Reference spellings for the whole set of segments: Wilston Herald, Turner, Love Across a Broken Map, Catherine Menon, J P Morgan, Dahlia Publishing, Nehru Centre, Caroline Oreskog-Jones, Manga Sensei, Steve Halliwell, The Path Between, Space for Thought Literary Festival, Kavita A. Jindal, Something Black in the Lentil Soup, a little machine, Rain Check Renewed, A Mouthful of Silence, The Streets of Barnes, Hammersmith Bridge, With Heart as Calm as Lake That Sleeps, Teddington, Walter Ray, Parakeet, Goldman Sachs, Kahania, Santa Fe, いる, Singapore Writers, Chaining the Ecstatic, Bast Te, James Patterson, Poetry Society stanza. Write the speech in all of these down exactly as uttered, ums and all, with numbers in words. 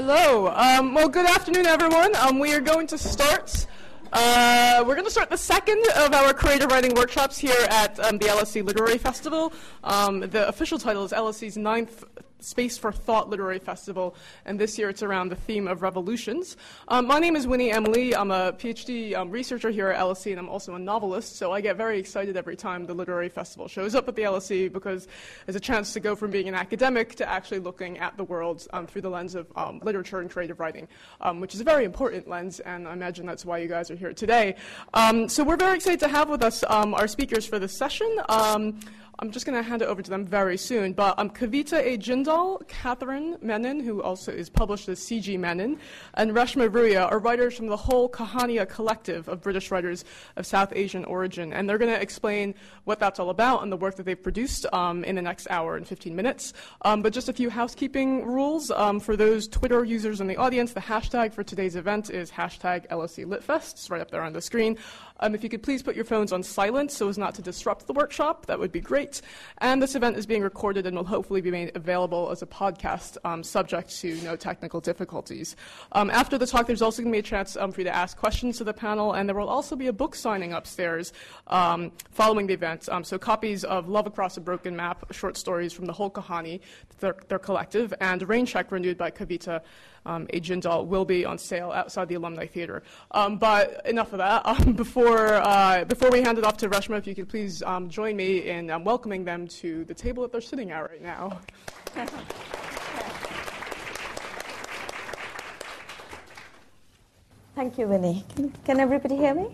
Hello. Um, well, good afternoon, everyone. Um, we are going to start. Uh, we're going to start the second of our creative writing workshops here at um, the L S E Literary Festival. Um, the official title is L S E's ninth Space for Thought Literary Festival, and this year it's around the theme of revolutions. Um, my name is Winnie Emily. I'm a PhD um, researcher here at L S E, and I'm also a novelist, so I get very excited every time the literary festival shows up at the L S E because there's a chance to go from being an academic to actually looking at the world um, through the lens of um, literature and creative writing, um, which is a very important lens, and I imagine that's why you guys are here today. Um, so we're very excited to have with us um, our speakers for this session. Um, I'm just going to hand it over to them very soon, but um, Kavita A. Jindal, Catherine Menon, who also is published as C G Menon, and Reshma Ruiya are writers from the whole Kahania collective of British writers of South Asian origin, and they're going to explain what that's all about and the work that they've produced um, in the next hour and fifteen minutes. Um, but just a few housekeeping rules. Um, for those Twitter users in the audience, the hashtag for today's event is hashtag L S E LitFest. It's right up there on the screen. Um, if you could please put your phones on silent so as not to disrupt the workshop, that would be great. And this event is being recorded and will hopefully be made available as a podcast, um, subject to no technical difficulties. Um, after the talk, there's also going to be a chance um, for you to ask questions to the panel, and there will also be a book signing upstairs um, following the event. Um, so copies of Love Across a Broken Map, short stories from the whole Kahani, their, their collective, and Rain Check Renewed by Kavita Um, A. Jindal will be on sale outside the Alumni Theater. Um, but enough of that. Um, before, uh, before we hand it off to Reshma, if you could please um, join me in um, welcoming them to the table that they're sitting at right now. Thank you, Winnie. Can, can everybody hear me?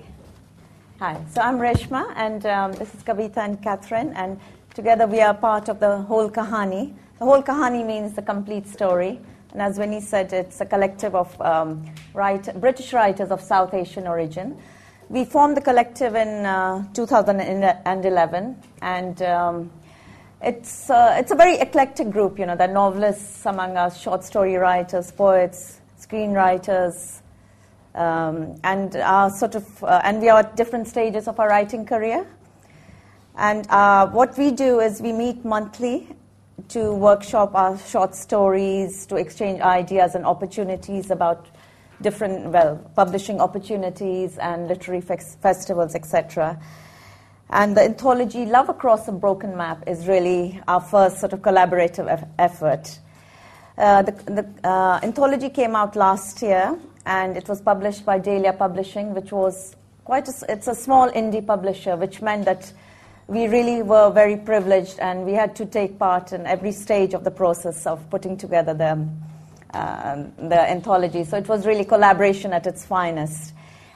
Hi. So I'm Reshma, and um, this is Kavita and Catherine, and together we are part of the whole Kahani. The whole Kahani means the complete story. And as Winnie said, it's a collective of um, write, British writers of South Asian origin. We formed the collective in uh, two thousand eleven, and um, it's uh, it's a very eclectic group. You know, there are novelists among us, short story writers, poets, screenwriters, um, and our sort of uh, and we are at different stages of our writing career. And uh, what we do is we meet monthly to workshop our short stories, to exchange ideas and opportunities about different, well, publishing opportunities and literary fes- festivals, et cetera. And the anthology Love Across a Broken Map is really our first sort of collaborative eff- effort. Uh, the the uh, anthology came out last year, and it was published by Dahlia Publishing, which was quite a, it's a small indie publisher, which meant that we really were very privileged, and we had to take part in every stage of the process of putting together the, uh, the anthology. So it was really collaboration at its finest.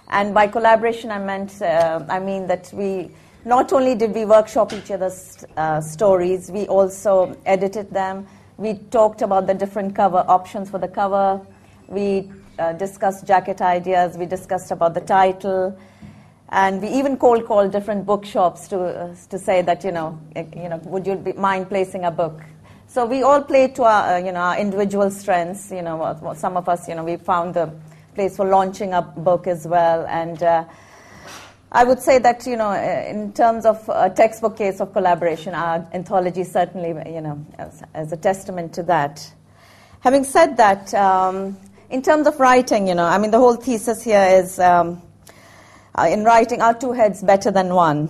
And by collaboration, I meant, uh, I mean that we not only did we workshop each other's uh, stories, we also edited them. We talked about the different cover options for the cover. We uh, discussed jacket ideas. We discussed about the title. And we even cold called different bookshops to uh, to say that, you know, you know, would you be mind placing a book? So we all played to our, uh, you know, our individual strengths. You know, some of us, you know, we found the place for launching a book as well. And uh, I would say that, you know, in terms of a textbook case of collaboration, our anthology certainly, you know, as, as a testament to that. Having said that, um, in terms of writing, you know, I mean, the whole thesis here is, Um, in writing, are two heads better than one?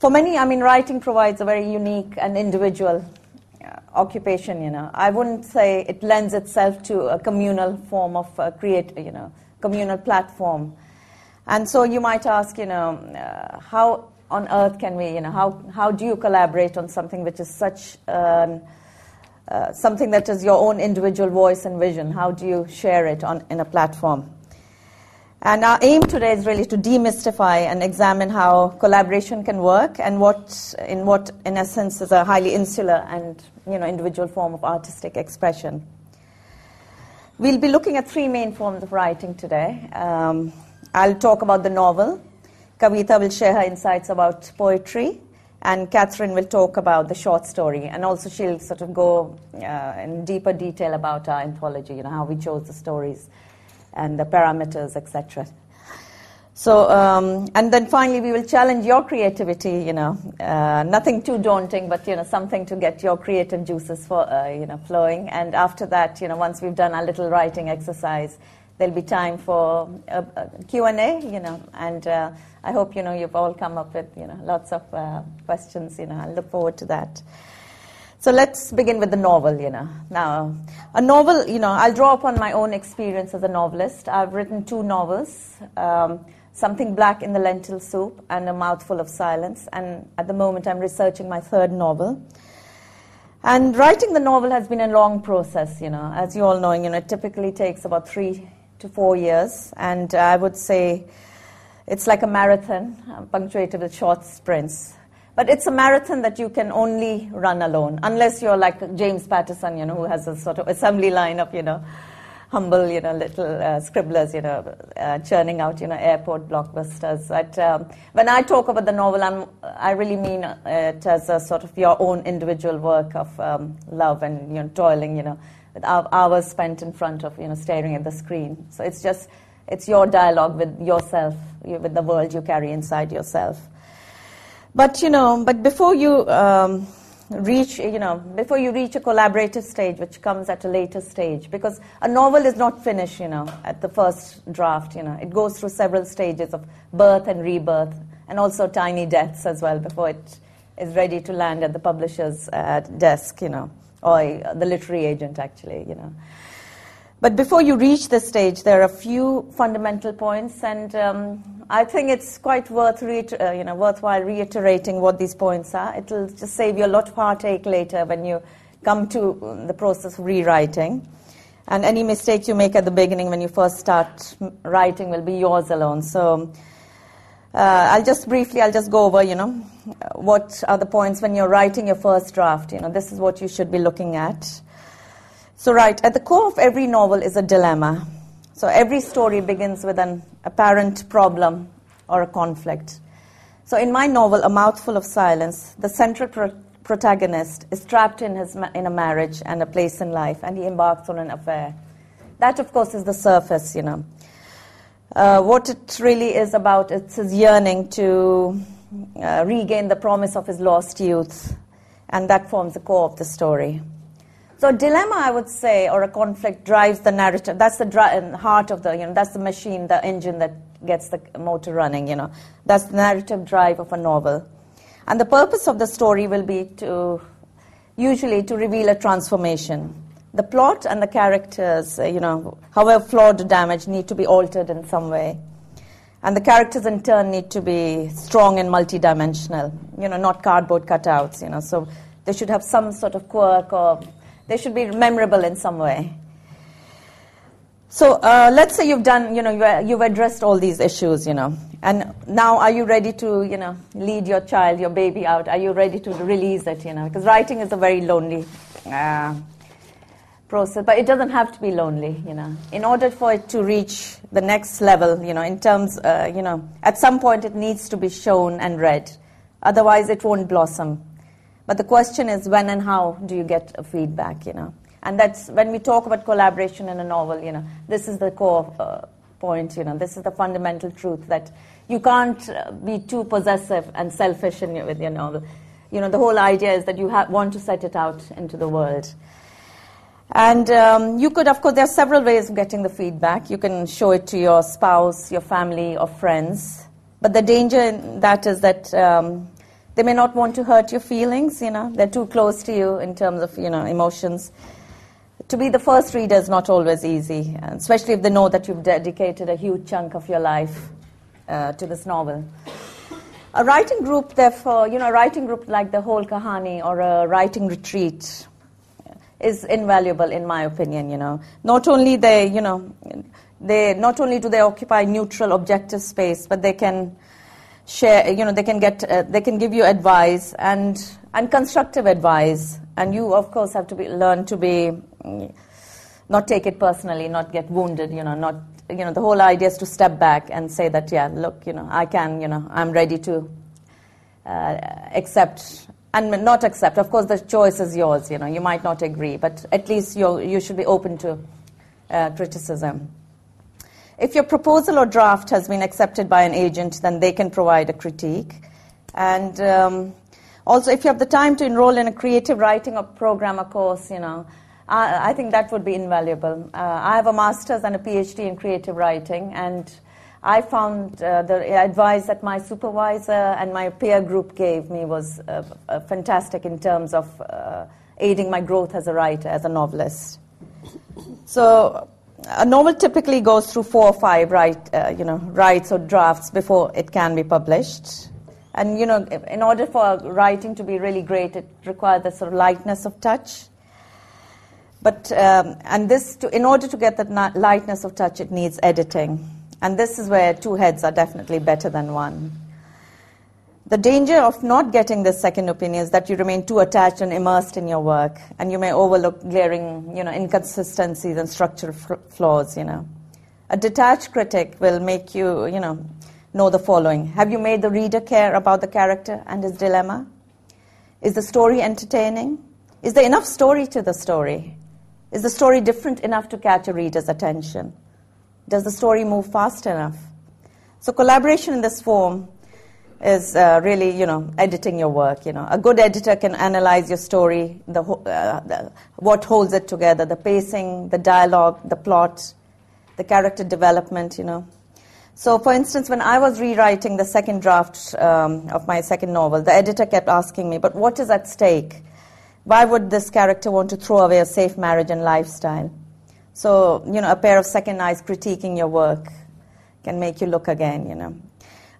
For many, I mean, writing provides a very unique and individual uh, occupation, you know. I wouldn't say it lends itself to a communal form of uh, create, you know, communal platform. And so you might ask, you know, uh, how on earth can we, you know, how, how do you collaborate on something which is such, um, uh, something that is your own individual voice and vision? How do you share it on in a platform? And our aim today is really to demystify and examine how collaboration can work and what, in what, in essence, is a highly insular and, you know, individual form of artistic expression. We'll be looking at three main forms of writing today. Um, I'll talk about the novel. Kavita will share her insights about poetry, and Catherine will talk about the short story. And also she'll sort of go uh, in deeper detail about our anthology, you know, how we chose the stories and the parameters, et cetera. So, um, and then finally, we will challenge your creativity, you know, uh, nothing too daunting, but, you know, something to get your creative juices for, uh, you know, flowing. And after that, you know, once we've done our little writing exercise, there'll be time for a, a Q and A, you know, and uh, I hope, you know, you've all come up with, you know, lots of uh, questions, you know, I look forward to that. So let's begin with the novel, you know. Now, a novel, you know, I'll draw upon my own experience as a novelist. I've written two novels, um, Something Black in the Lentil Soup and A Mouthful of Silence. And at the moment, I'm researching my third novel. And writing the novel has been a long process, you know. As you all know, you know, it typically takes about three to four years. And I would say it's like a marathon, punctuated with short sprints. But it's a marathon that you can only run alone, unless you're like James Patterson, you know, who has a sort of assembly line of, you know, humble, you know, little uh, scribblers, you know, uh, churning out, you know, airport blockbusters. But um, when I talk about the novel, I'm, I really mean it as a sort of your own individual work of um, love and, you know, toiling, you know, with hours spent in front of, you know, staring at the screen. So it's just, it's your dialogue with yourself, with the world you carry inside yourself. But, you know, but before you... Um, reach, you know, before you reach a collaborative stage, which comes at a later stage, because a novel is not finished, you know, at the first draft, you know. It goes through several stages of birth and rebirth, and also tiny deaths as well, before it is ready to land at the publisher's uh, desk, you know, or uh, the literary agent, actually, you know. But before you reach this stage, there are a few fundamental points, and um, I think it's quite worth reiter- uh, you know, worthwhile reiterating what these points are. It'll just save you a lot of heartache later when you come to the process of rewriting. And any mistakes you make at the beginning when you first start writing will be yours alone. So uh, I'll just briefly, I'll just go over, you know, what are the points when you're writing your first draft. You know, this is what you should be looking at. So right, at the core of every novel is a dilemma. So every story begins with an apparent problem or a conflict. So in my novel, A Mouthful of Silence, the central pro- protagonist is trapped in his ma- in a marriage and a place in life, and he embarks on an affair. That, of course, is the surface, you know. Uh, what it really is about, it's his yearning to uh, regain the promise of his lost youth, and that forms the core of the story. So a dilemma, I would say, or a conflict drives the narrative. That's the dri- heart of the, you know, that's the machine, the engine that gets the motor running, you know. That's the narrative drive of a novel. And the purpose of the story will be to, usually to reveal a transformation. The plot and the characters, you know, however flawed or damaged, need to be altered in some way. And the characters in turn need to be strong and multidimensional, you know, not cardboard cutouts, you know. So they should have some sort of quirk or... they should be memorable in some way. So uh, let's say you've done, you know, you, you've addressed all these issues, you know, and now are you ready to, you know, lead your child, your baby out? Are you ready to release it, you know? Because writing is a very lonely uh, process, but it doesn't have to be lonely, you know. In order for it to reach the next level, you know, in terms, uh, you know, at some point it needs to be shown and read. Otherwise it won't blossom. But the question is, when and how do you get a feedback, you know? And that's, when we talk about collaboration in a novel, you know, this is the core uh, point, you know, this is the fundamental truth that you can't be too possessive and selfish in your, with your novel. You know, the whole idea is that you ha- want to set it out into the world. And um, you could, of course, there are several ways of getting the feedback. You can show it to your spouse, your family, or friends. But the danger in that is that... Um, they may not want to hurt your feelings, you know. They're too close to you in terms of, you know, emotions. To be the first reader is not always easy, especially if they know that you've dedicated a huge chunk of your life uh, to this novel. A writing group, therefore, you know, a writing group like the whole Kahani or a writing retreat is invaluable, in my opinion, you know. Not only they, you know, they not only do they occupy neutral, objective space, but they can... share, you know, they can get, uh, they can give you advice and and constructive advice, and you of course have to be, learn to be, not take it personally, not get wounded, you know, not, you know, the whole idea is to step back and say that, yeah, look, you know, I can, you know, I'm ready to uh, accept and not accept. Of course, the choice is yours, you know, you might not agree, but at least you you should be open to uh, criticism. If your proposal or draft has been accepted by an agent, then they can provide a critique. And um, also, if you have the time to enroll in a creative writing or program or course, you know, I, I think that would be invaluable. Uh, I have a master's and a PhD in creative writing, and I found uh, the advice that my supervisor and my peer group gave me was uh, uh, fantastic in terms of uh, aiding my growth as a writer, as a novelist. So a novel typically goes through four or five write, uh, you know, writes or drafts before it can be published. And, you know, in order for writing to be really great, it requires a sort of lightness of touch. But, um, and this, to, in order to get that lightness of touch, it needs editing. And this is where two heads are definitely better than one. The danger of not getting this second opinion is that you remain too attached and immersed in your work, and you may overlook glaring, you know, inconsistencies and structural flaws, you know. A detached critic will make you, you know, know the following. Have you made the reader care about the character and his dilemma? Is the story entertaining? Is there enough story to the story? Is the story different enough to catch a reader's attention? Does the story move fast enough? So collaboration in this form is uh, really, you know, editing your work, you know. A good editor can analyze your story, the, uh, the what holds it together, the pacing, the dialogue, the plot, the character development, you know. So, for instance, when I was rewriting the second draft um, of my second novel, the editor kept asking me, but what is at stake? Why would this character want to throw away a safe marriage and lifestyle? So, you know, a pair of second eyes critiquing your work can make you look again, you know.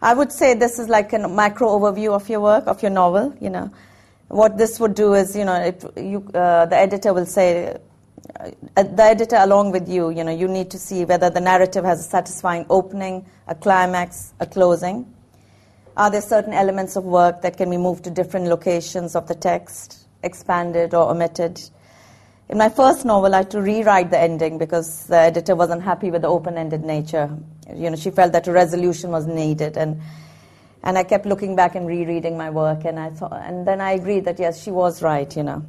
I would say this is like a macro overview of your work, of your novel, you know. What this would do is, you know, it, you, uh, the editor will say, uh, the editor along with you, you know, you need to see whether the narrative has a satisfying opening, a climax, a closing. Are there certain elements of work that can be moved to different locations of the text, expanded or omitted? In my first novel, I had to rewrite the ending because the editor wasn't happy with the open-ended nature. You know, she felt that a resolution was needed, and and I kept looking back and rereading my work, and I thought, and then I agreed that yes, she was right, you know.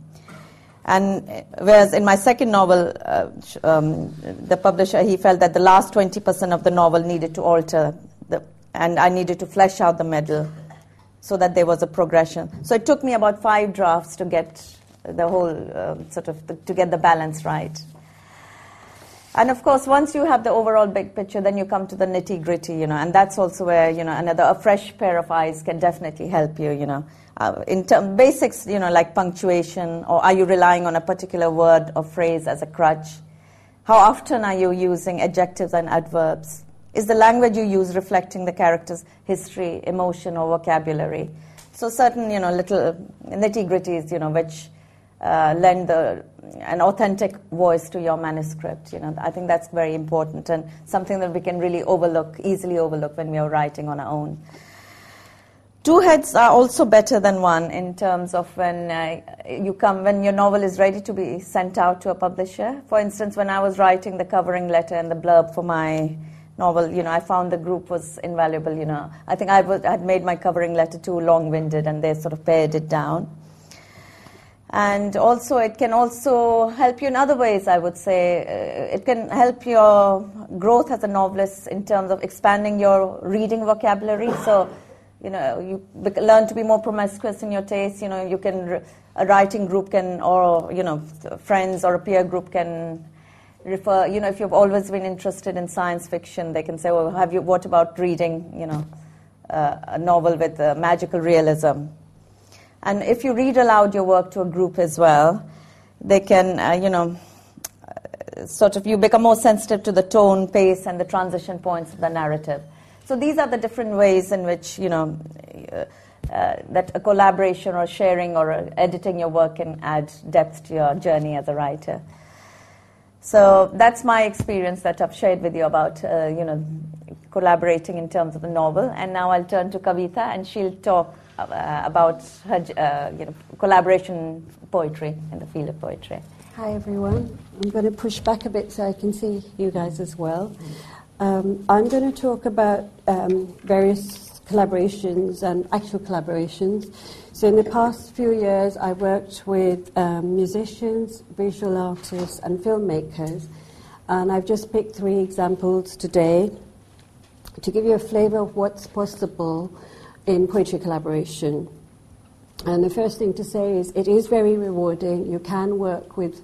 And whereas in my second novel, uh, um, the publisher he felt that the last twenty percent of the novel needed to alter, the, and I needed to flesh out the middle, so that there was a progression. So it took me about five drafts to get the whole uh, sort of the, to get the balance right. And of course, once you have the overall big picture, then you come to the nitty-gritty, you know, and that's also where, you know, another a fresh pair of eyes can definitely help you, you know. Uh, in term, basics, you know, like punctuation, or are you relying on a particular word or phrase as a crutch? How often are you using adjectives and adverbs? Is the language you use reflecting the character's history, emotion, or vocabulary? So certain, you know, little nitty-gritties, you know, which Uh, lend the, an authentic voice to your manuscript. You know, I think that's very important and something that we can really overlook, easily overlook when we are writing on our own. Two heads are also better than one in terms of when uh, you come, when your novel is ready to be sent out to a publisher. For instance, when I was writing the covering letter and the blurb for my novel, you know, I found the group was invaluable. You know, I think I would, I'd made my covering letter too long-winded, and they sort of pared it down. And also, it can also help you in other ways, I would say. It can help your growth as a novelist in terms of expanding your reading vocabulary. So, you know, you learn to be more promiscuous in your taste. You know, you can, a writing group can, or, you know, friends or a peer group can refer, you know, if you've always been interested in science fiction, they can say, well, have you, what about reading, you know, uh, a novel with uh, magical realism? And if you read aloud your work to a group as well, they can, uh, you know, sort of you become more sensitive to the tone, pace, and the transition points of the narrative. So these are the different ways in which, you know, uh, uh, that a collaboration or sharing or uh, editing your work can add depth to your journey as a writer. So that's my experience that I've shared with you about, uh, you know, collaborating in terms of the novel. And now I'll turn to Kavita, and she'll talk Uh, about her uh, you know, collaboration poetry in the field of poetry. Hi everyone. I'm going to push back a bit so I can see you guys as well. Um, I'm going to talk about um, various collaborations and actual collaborations. So in the past few years I worked with um, musicians, visual artists and filmmakers, And I've just picked three examples today to give you a flavour of what's possible in poetry collaboration. And the first thing to say is it is very rewarding. You can work with,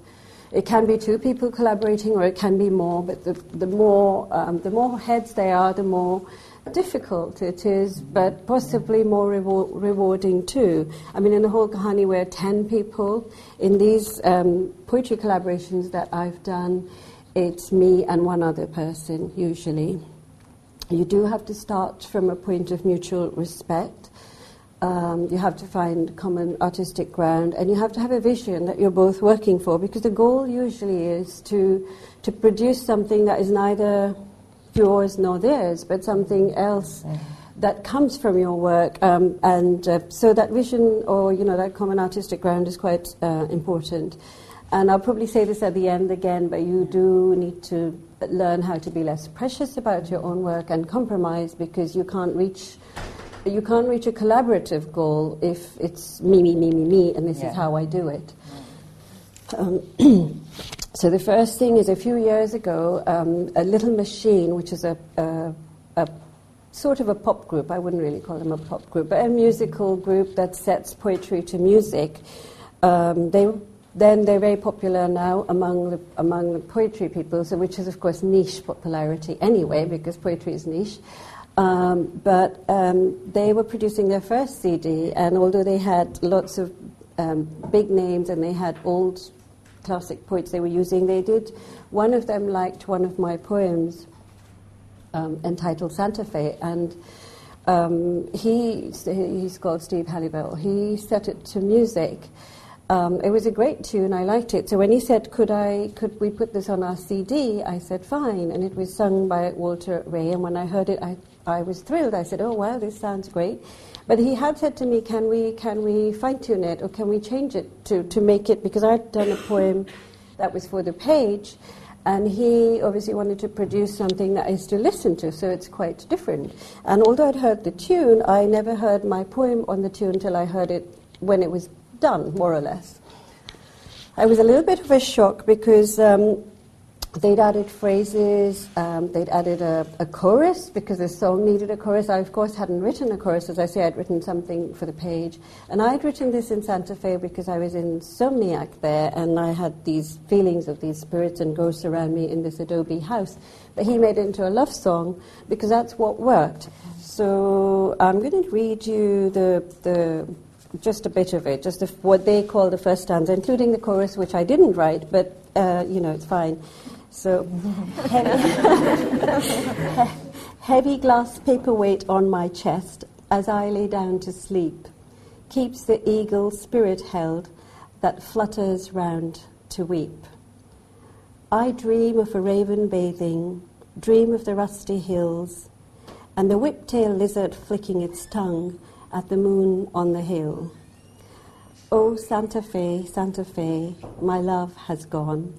it can be two people collaborating or it can be more, but the, the, more, um, the more heads they are, the more difficult it is, but possibly more rewar- rewarding too. I mean, in the whole Kahani, we're ten people. In these um, poetry collaborations that I've done, it's me and one other person, usually. You do have to start from a point of mutual respect. Um, you have to find common artistic ground, and you have to have a vision that you're both working for, because the goal usually is to to produce something that is neither yours nor theirs, but something else that comes from your work. Um, and uh, so that vision, or you know, that common artistic ground is quite uh, important. And I'll probably say this at the end again, but you do need to learn how to be less precious about your own work and compromise, because you can't reach you can't reach a collaborative goal if it's me, me, me, me, me, and this yeah. is how I do it. Um, so the first thing is, a few years ago, um, A Little Machine, which is a, a, a sort of a pop group, I wouldn't really call them a pop group, but a musical group that sets poetry to music, um, they Then they're very popular now among the, among the poetry people, so which is, of course, niche popularity anyway, because poetry is niche. Um, but um, they were producing their first C D, and although they had lots of um, big names and they had old classic poets they were using, they did. One of them liked one of my poems um, entitled Santa Fe, and um, he he's called Steve Halliwell. He set it to music. Um, it was a great tune, I liked it. So when he said, could I, could we put this on our C D, I said, fine. And it was sung by Walter Ray, and when I heard it, I, I was thrilled. I said, oh, wow, this sounds great. But he had said to me, can we, can we fine-tune it, or can we change it to, to make it, because I'd done a poem that was for the page, and he obviously wanted to produce something that is to listen to, so it's quite different. And although I'd heard the tune, I never heard my poem on the tune till I heard it when it was done, more or less. I was a little bit of a shock, because um, they'd added phrases, um, they'd added a, a chorus, because the song needed a chorus. I, of course, hadn't written a chorus. As I say, I'd written something for the page. And I'd written this in Santa Fe because I was insomniac there, and I had these feelings of these spirits and ghosts around me in this adobe house. But he made it into a love song, because that's what worked. So I'm going to read you the the... just a bit of it, just the, what they call the first stanza, including the chorus, which I didn't write, but, uh, you know, it's fine. So, heavy, heavy glass paperweight on my chest as I lay down to sleep keeps the eagle spirit held that flutters round to weep. I dream of a raven bathing, dream of the rusty hills, and the whip-tail lizard flicking its tongue at the moon on the hill. Oh, Santa Fe, Santa Fe, my love has gone.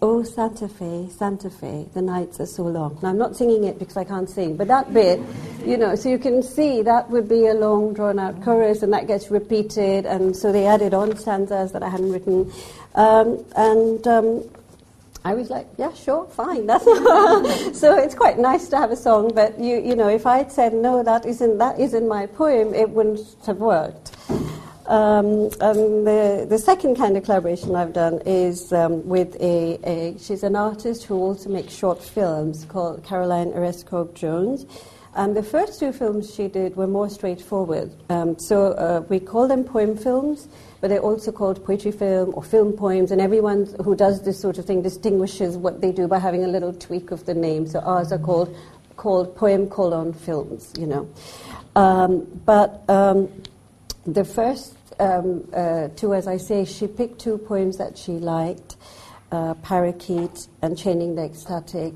Oh, Santa Fe, Santa Fe, the nights are so long. Now, I'm not singing it because I can't sing, but that bit, you know, so you can see that would be a long, drawn-out chorus, and that gets repeated, and so they added on stanzas that I hadn't written. Um, and... Um, I was like, yeah, sure, fine. That's so it's quite nice to have a song, but you, you know, if I had said no, that isn't that isn't my poem, it wouldn't have worked. Um, um, the the second kind of collaboration I've done is um, with a, a she's an artist who also makes short films called Caroline Oreskog-Jones, and the first two films she did were more straightforward. Um, so uh, we call them poem films, but they're also called poetry film or film poems, and everyone who does this sort of thing distinguishes what they do by having a little tweak of the name. So ours are called called poem colon films, you know. Um, but um, the first um, uh, two, as I say, she picked two poems that she liked, uh, Parakeet and Chaining the Ecstatic,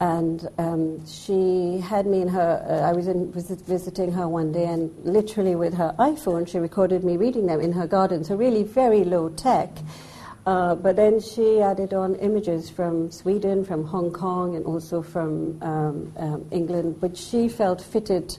and um, she had me in her, uh, I was in, visit, visiting her one day, and literally with her iPhone she recorded me reading them in her garden, so really very low tech. Uh, but then she added on images from Sweden, from Hong Kong, and also from um, um, England, which she felt fitted,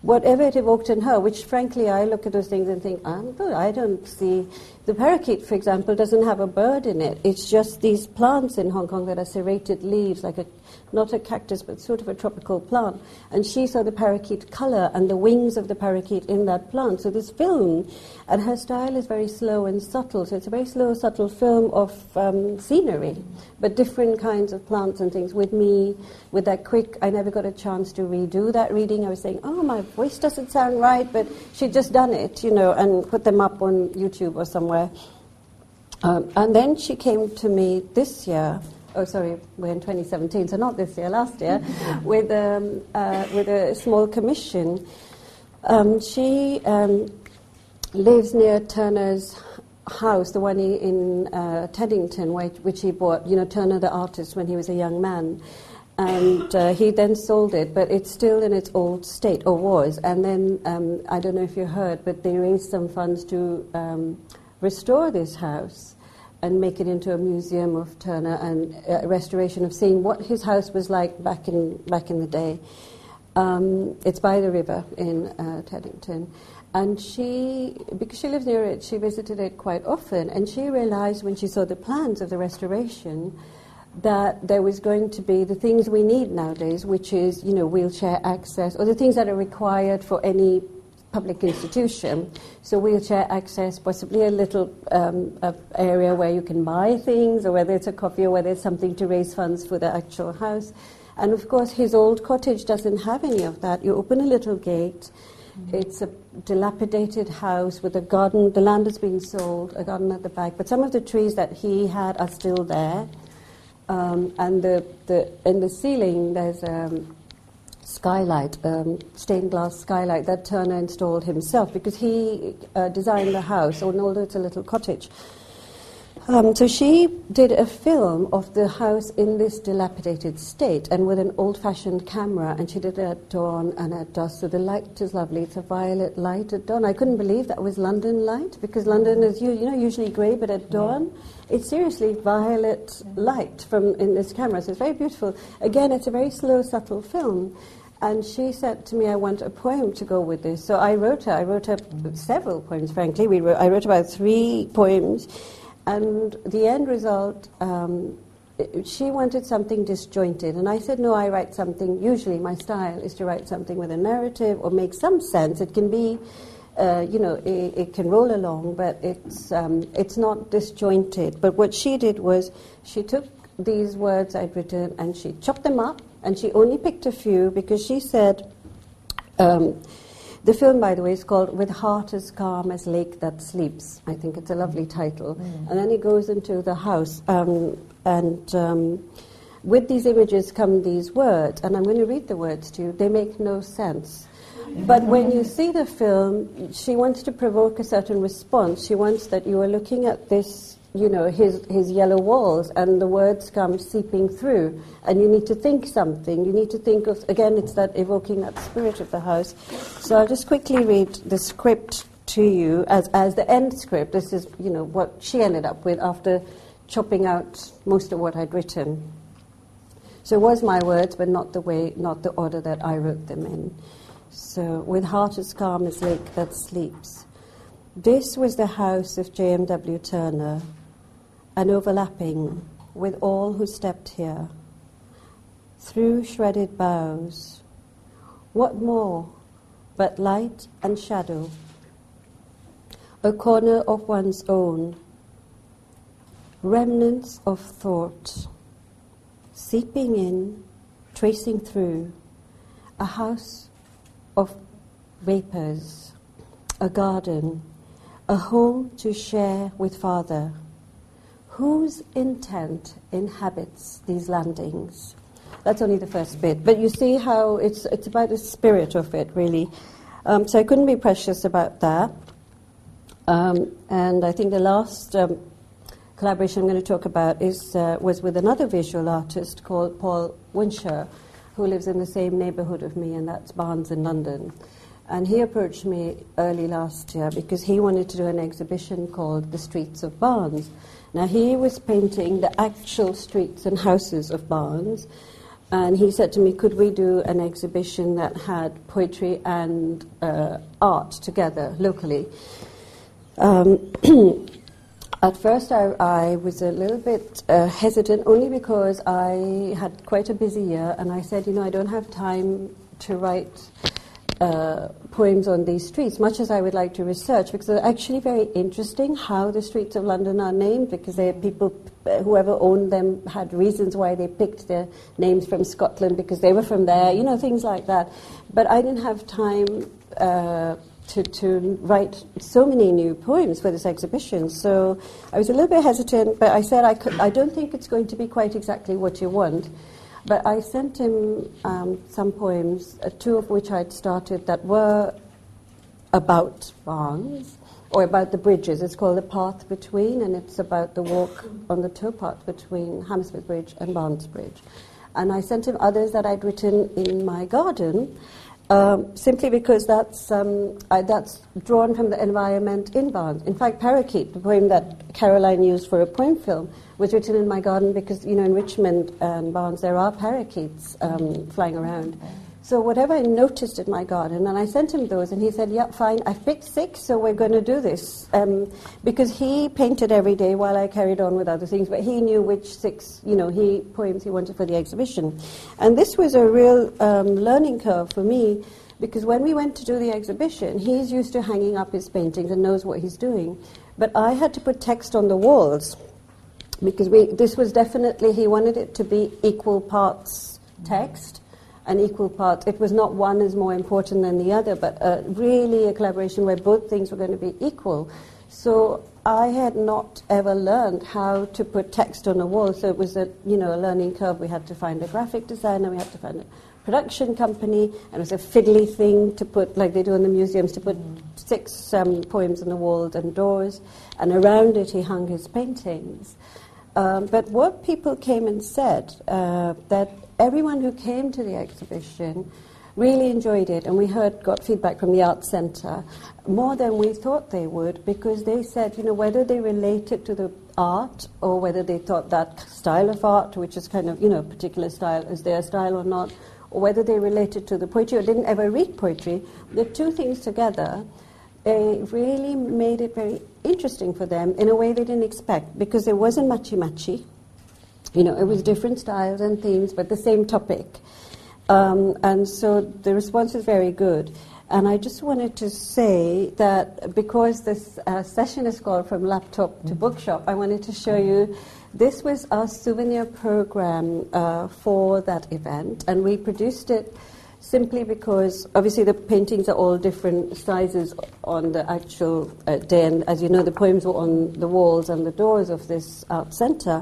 whatever it evoked in her, which frankly I look at those things and think, I'm good, I don't see The parakeet, for example, doesn't have a bird in it. It's just these plants in Hong Kong that are serrated leaves, like a, not a cactus, but sort of a tropical plant. And she saw the parakeet colour and the wings of the parakeet in that plant. So this film, and her style is very slow and subtle. So it's a very slow, subtle film of um, scenery, but different kinds of plants and things. With me, with that quick, I never got a chance to redo that reading. I was saying, oh, my voice doesn't sound right, but she'd just done it, you know, and put them up on YouTube or somewhere. Um, and then she came to me this year, oh sorry, we're in twenty seventeen, so not this year, last year, with, um, uh, with a small commission. Um, she um, lives near Turner's house, the one in uh, Teddington, which he bought, you know, Turner the artist, when he was a young man. And uh, he then sold it, but it's still in its old state, or was. And then, um, I don't know if you heard, but they raised some funds to... Um, restore this house and make it into a museum of Turner, and a restoration of seeing what his house was like back in back in the day. Um, it's by the river in uh, Teddington. And she, because she lives near it, she visited it quite often, and she realized when she saw the plans of the restoration that there was going to be the things we need nowadays, which is, you know, wheelchair access, or the things that are required for any public institution. So wheelchair access, possibly a little um, a area where you can buy things, or whether it's a coffee, or whether it's something to raise funds for the actual house. And of course his old cottage doesn't have any of that. You open a little gate, mm-hmm. It's a dilapidated house with a garden. The land has been sold, a garden at the back, but some of the trees that he had are still there. Um, and the, the, in the ceiling there's a um, skylight, um, stained glass skylight that Turner installed himself, because he uh, designed the house, although it's a little cottage. Um, so she did a film of the house in this dilapidated state, and with an old-fashioned camera, and she did it at dawn and at dusk, so the light is lovely. It's a violet light at dawn. I couldn't believe that was London light, because London is, you, you know, usually grey, but at dawn, yeah. It's seriously violet light from in this camera, so it's very beautiful. Again, it's a very slow, subtle film. And she said to me, I want a poem to go with this. So I wrote her. I wrote her mm. several poems, frankly. We wrote, I wrote about three poems. And the end result, um, she wanted something disjointed. And I said, no, I write something. Usually my style is to write something with a narrative or make some sense. It can be, uh, you know, it, it can roll along, but it's, um, it's not disjointed. But what she did was she took these words I'd written and she chopped them up. And she only picked a few, because she said, um, the film, by the way, is called With Heart as Calm as Lake That Sleeps. I think it's a lovely title. Mm. And then he goes into the house. Um, and um, with these images come these words. And I'm going to read the words to you. They make no sense. But when you see the film, she wants to provoke a certain response. She wants that you are looking at this, you know, his his yellow walls, and the words come seeping through, and you need to think something. You need to think of, again, it's that evoking that spirit of the house. So I'll just quickly read the script to you as, as the end script. This is, you know, what she ended up with after chopping out most of what I'd written. So it was my words, but not the way, not the order that I wrote them in. So, with heart as calm as lake that sleeps. This was the house of J M W Turner, and overlapping with all who stepped here, through shredded boughs. What more but light and shadow, a corner of one's own, remnants of thought, seeping in, tracing through, a house of vapors, a garden, a home to share with father. Whose intent inhabits these landings? That's only the first bit, but you see how it's it's about the spirit of it, really. Um, so I couldn't be precious about that. Um, and I think the last um, collaboration I'm going to talk about is uh, was with another visual artist called Paul Wincher, who lives in the same neighbourhood of me, and that's Barnes in London. And he approached me early last year because he wanted to do an exhibition called The Streets of Barnes. Now, he was painting the actual streets and houses of Barnes, and he said to me, could we do an exhibition that had poetry and uh, art together locally? Um, At first, I, I was a little bit uh, hesitant, only because I had quite a busy year, and I said, you know, I don't have time to write uh, poems on these streets, much as I would like to research, because it's actually very interesting how the streets of London are named, because they're people, whoever owned them had reasons why they picked their names from Scotland, because they were from there, you know, things like that. But I didn't have time Uh, To, to write so many new poems for this exhibition. So I was a little bit hesitant, but I said, I, could, I don't think it's going to be quite exactly what you want. But I sent him um, some poems, uh, two of which I'd started that were about Barnes, or about the bridges. It's called The Path Between, and it's about the walk on the towpath between Hammersmith Bridge and Barnes Bridge. And I sent him others that I'd written in my garden, Um, simply because that's um, I, that's drawn from the environment in Barnes. In fact, Parakeet, the poem that Caroline used for a poem film, was written in my garden because, you know, in Richmond and Barnes there are parakeets um, flying around. So whatever I noticed in my garden, and I sent him those, and he said, yeah, fine, I picked six, so we're going to do this. Um, because he painted every day while I carried on with other things, but he knew which six, you know, he poems he wanted for the exhibition. And this was a real um, learning curve for me, because when we went to do the exhibition, he's used to hanging up his paintings and knows what he's doing. But I had to put text on the walls, because we, this was definitely, he wanted it to be equal parts text, an equal part. It was not one is more important than the other, but uh, really a collaboration where both things were going to be equal. So I had not ever learned how to put text on a wall, so it was a, you know, a learning curve. We had to find a graphic designer, we had to find a production company, and it was a fiddly thing to put, like they do in the museums, to put mm. six um, poems on the walls and doors, and around it he hung his paintings. Um, but what people came and said, uh, that everyone who came to the exhibition really enjoyed it, and we heard, got feedback from the Arts Centre, more than we thought they would, because they said, you know, whether they related to the art or whether they thought that style of art, which is kind of, you know, a particular style, is their style or not, or whether they related to the poetry or didn't ever read poetry, the two things together, they really made it very interesting for them in a way they didn't expect, because there wasn't matchy-matchy. You know, it was different styles and themes, but the same topic. Um, and so the response was very good. And I just wanted to say that because this uh, session is called From Laptop to Bookshop, I wanted to show you, this was our souvenir program uh, for that event. And we produced it simply because, obviously, the paintings are all different sizes on the actual uh, day. And as you know, the poems were on the walls and the doors of this art centre.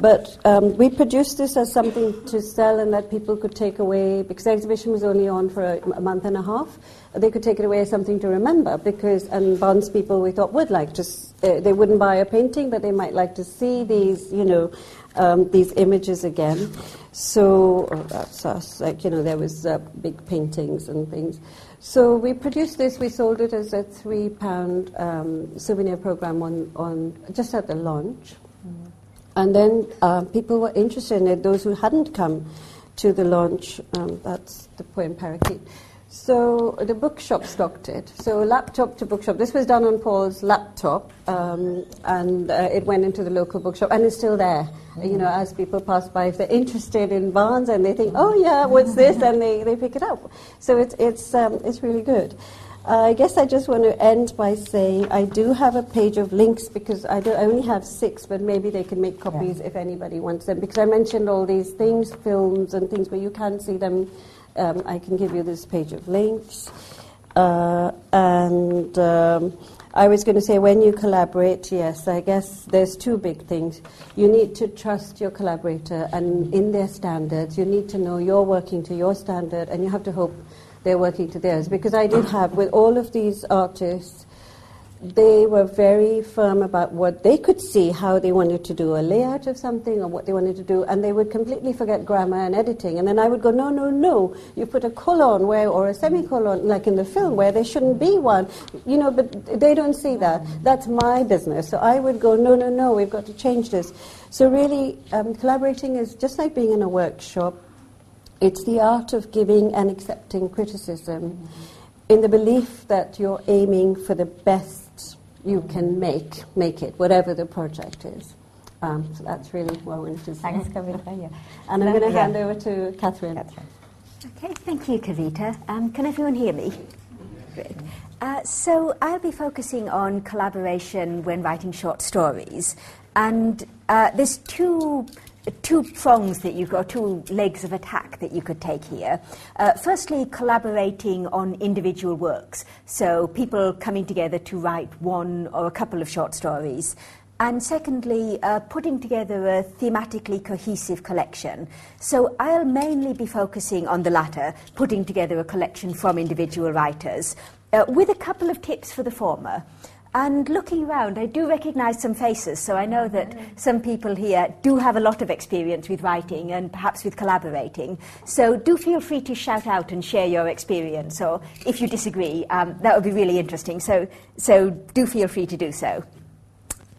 But um, we produced this as something to sell and that people could take away, because the exhibition was only on for a, a month and a half. They could take it away as something to remember, because, and Barnes people we thought would like to, uh, they wouldn't buy a painting, but they might like to see these, you know, um, these images again. So, oh, that's us, like, you know, there was uh, big paintings and things. So we produced this, we sold it as a three pound um, souvenir program on, on, just at the launch. Mm-hmm. And then uh, people were interested in it, those who hadn't come to the launch. Um, that's the poem Parakeet. So the bookshop stocked it. So laptop to bookshop. This was done on Paul's laptop, um, and uh, it went into the local bookshop, and it's still there. Mm. You know, as people pass by, if they're interested in Barnes and they think, oh yeah, what's this? And they, they pick it up. So it's it's um, it's really good. Uh, I guess I just want to end by saying I do have a page of links, because I, do, I only have six, but maybe they can make copies yeah. if anybody wants them. Because I mentioned all these things, films and things where you can see them. Um, I can give you this page of links. Uh, and um, I was going to say, when you collaborate, yes, I guess there's two big things. You need to trust your collaborator and in their standards. You need to know you're working to your standard, and you have to hope they're working to theirs, because I did have, with all of these artists, they were very firm about what they could see, how they wanted to do a layout of something or what they wanted to do, and they would completely forget grammar and editing. And then I would go, no, no, no, you put a colon where, or a semicolon, like in the film, where there shouldn't be one, you know, but they don't see that. That's my business. So I would go, no, no, no, we've got to change this. So really, um, collaborating is just like being in a workshop. It's the art of giving and accepting criticism, mm-hmm. in the belief that you're aiming for the best you can make make it, whatever the project is. Um, so that's really what we wanted to say. Thanks, Kavita. Yeah. And I'm going to yeah. hand over to Catherine. Catherine. Okay, thank you, Kavita. Um, can everyone hear me? Great. Uh, so I'll be focusing on collaboration when writing short stories. And uh, there's two... two prongs that you've got, two legs of attack that you could take here. Uh, firstly, collaborating on individual works, so people coming together to write one or a couple of short stories. And secondly, uh, putting together a thematically cohesive collection. So I'll mainly be focusing on the latter, putting together a collection from individual writers, uh, with a couple of tips for the former. And looking around, I do recognise some faces, so I know that some people here do have a lot of experience with writing and perhaps with collaborating. So do feel free to shout out and share your experience, or if you disagree, um, that would be really interesting. So, so do feel free to do so.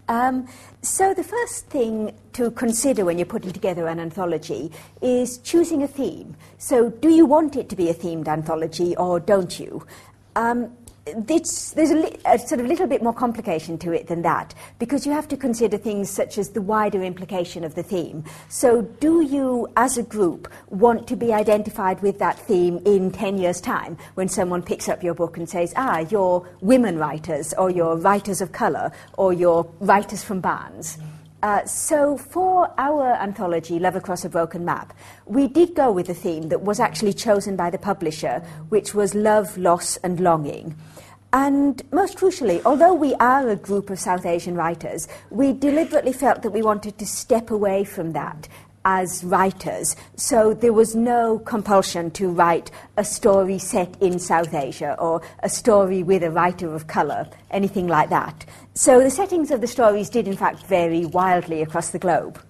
Um, so the first thing to consider when you're putting together an anthology is choosing a theme. So do you want it to be a themed anthology, or don't you? Um, It's, there's a, li a sort of little bit more complication to it than that, because you have to consider things such as the wider implication of the theme. So do you, as a group, want to be identified with that theme in ten years' time, when someone picks up your book and says, ah, you're women writers, or you're writers of colour, or you're writers from Barnes? Uh, so for our anthology, Love Across a Broken Map, we did go with a theme that was actually chosen by the publisher, which was love, loss and longing. And most crucially, although we are a group of South Asian writers, we deliberately felt that we wanted to step away from that as writers. So there was no compulsion to write a story set in South Asia or a story with a writer of colour, anything like that. So the settings of the stories did in fact vary wildly across the globe.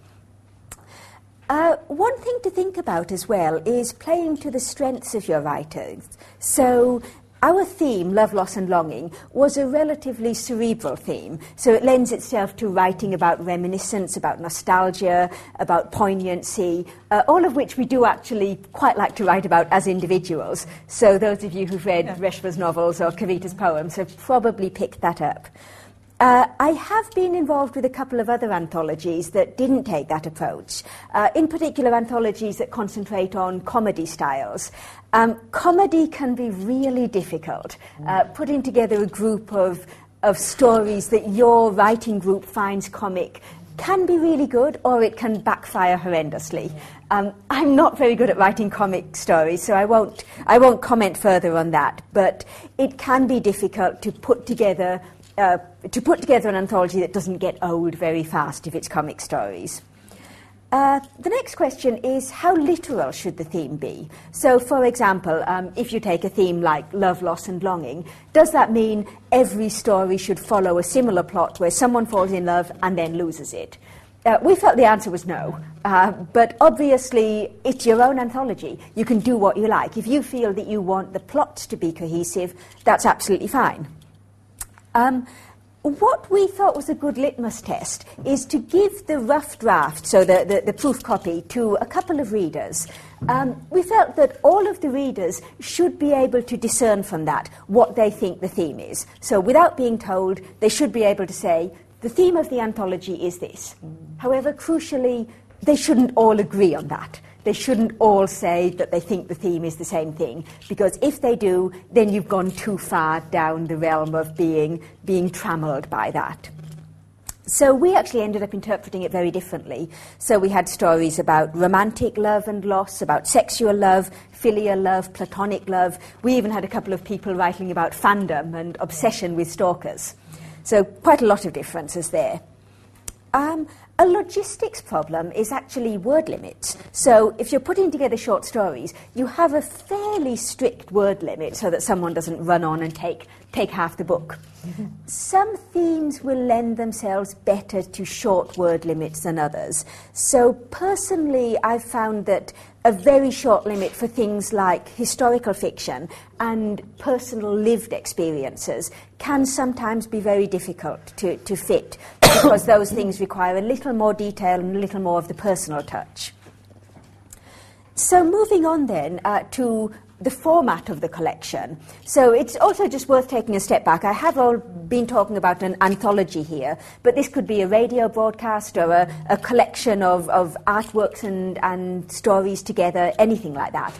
Uh, one thing to think about as well is playing to the strengths of your writers. So our theme, Love, Loss and Longing, was a relatively cerebral theme, so it lends itself to writing about reminiscence, about nostalgia, about poignancy, uh, all of which we do actually quite like to write about as individuals. So those of you who've read yeah. Reshma's novels or Kavita's poems have probably picked that up. Uh, I have been involved with a couple of other anthologies that didn't take that approach, uh, in particular anthologies that concentrate on comedy styles. Um, comedy can be really difficult, uh, putting together a group of, of stories that your writing group finds comic can be really good, or it can backfire horrendously. Um, I'm not very good at writing comic stories, so I won't, I won't comment further on that, but it can be difficult to put together Uh, to put together an anthology that doesn't get old very fast if it's comic stories. Uh, the next question is, how literal should the theme be? So, for example, um, if you take a theme like love, loss and longing, does that mean every story should follow a similar plot where someone falls in love and then loses it? Uh, we felt the answer was no, uh, but obviously it's your own anthology. You can do what you like. If you feel that you want the plots to be cohesive, that's absolutely fine. Um, what we thought was a good litmus test is to give the rough draft, so the, the, the proof copy, to a couple of readers. Um, we felt that all of the readers should be able to discern from that what they think the theme is. So without being told, they should be able to say, the theme of the anthology is this. Mm. However, crucially, they shouldn't all agree on that. They shouldn't all say that they think the theme is the same thing, because if they do, then you've gone too far down the realm of being, being trammeled by that. So we actually ended up interpreting it very differently. So we had stories about romantic love and loss, about sexual love, filial love, platonic love. We even had a couple of people writing about fandom and obsession with stalkers. So quite a lot of differences there. Um, A logistics problem is actually word limits. So if you're putting together short stories, you have a fairly strict word limit so that someone doesn't run on and take, take half the book. Mm-hmm. Some themes will lend themselves better to short word limits than others. So personally, I've found that a very short limit for things like historical fiction and personal lived experiences can sometimes be very difficult to, to fit, because those things require a little more detail and a little more of the personal touch. So moving on then uh, to the format of the collection. So it's also just worth taking a step back. I have all been talking about an anthology here, but this could be a radio broadcast or a, a collection of, of artworks and, and stories together, anything like that.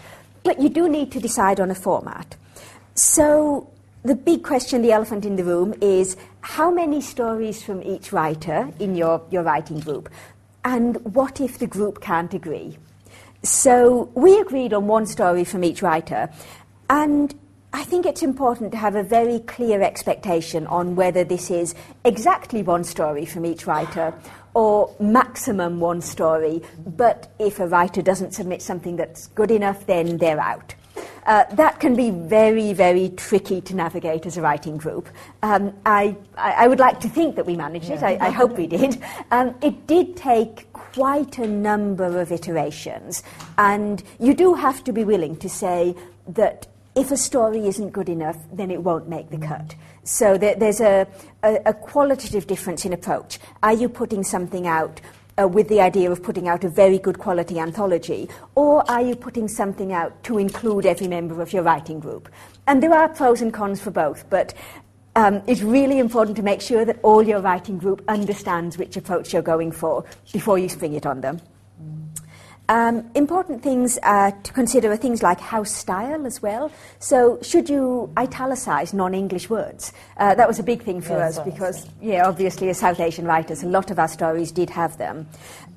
But you do need to decide on a format. So the big question, the elephant in the room, is how many stories from each writer in your, your writing group? And what if the group can't agree? So we agreed on one story from each writer, and I think it's important to have a very clear expectation on whether this is exactly one story from each writer or maximum one story, but if a writer doesn't submit something that's good enough, then they're out. Uh, that can be very, very tricky to navigate as a writing group. Um, I, I, I would like to think that we managed yeah. it. I, I hope we did. Um, it did take quite a number of iterations. And you do have to be willing to say that if a story isn't good enough, then it won't make the cut. So there, there's a, a, a qualitative difference in approach. Are you putting something out Uh, with the idea of putting out a very good quality anthology, or are you putting something out to include every member of your writing group? And there are pros and cons for both, but um, it's really important to make sure that all your writing group understands which approach you're going for before you spring it on them. Um, important things uh, to consider are things like house style as well. So should you italicize non-English words? Uh, that was a big thing for yeah, us because, yeah, obviously as South Asian writers, a lot of our stories did have them.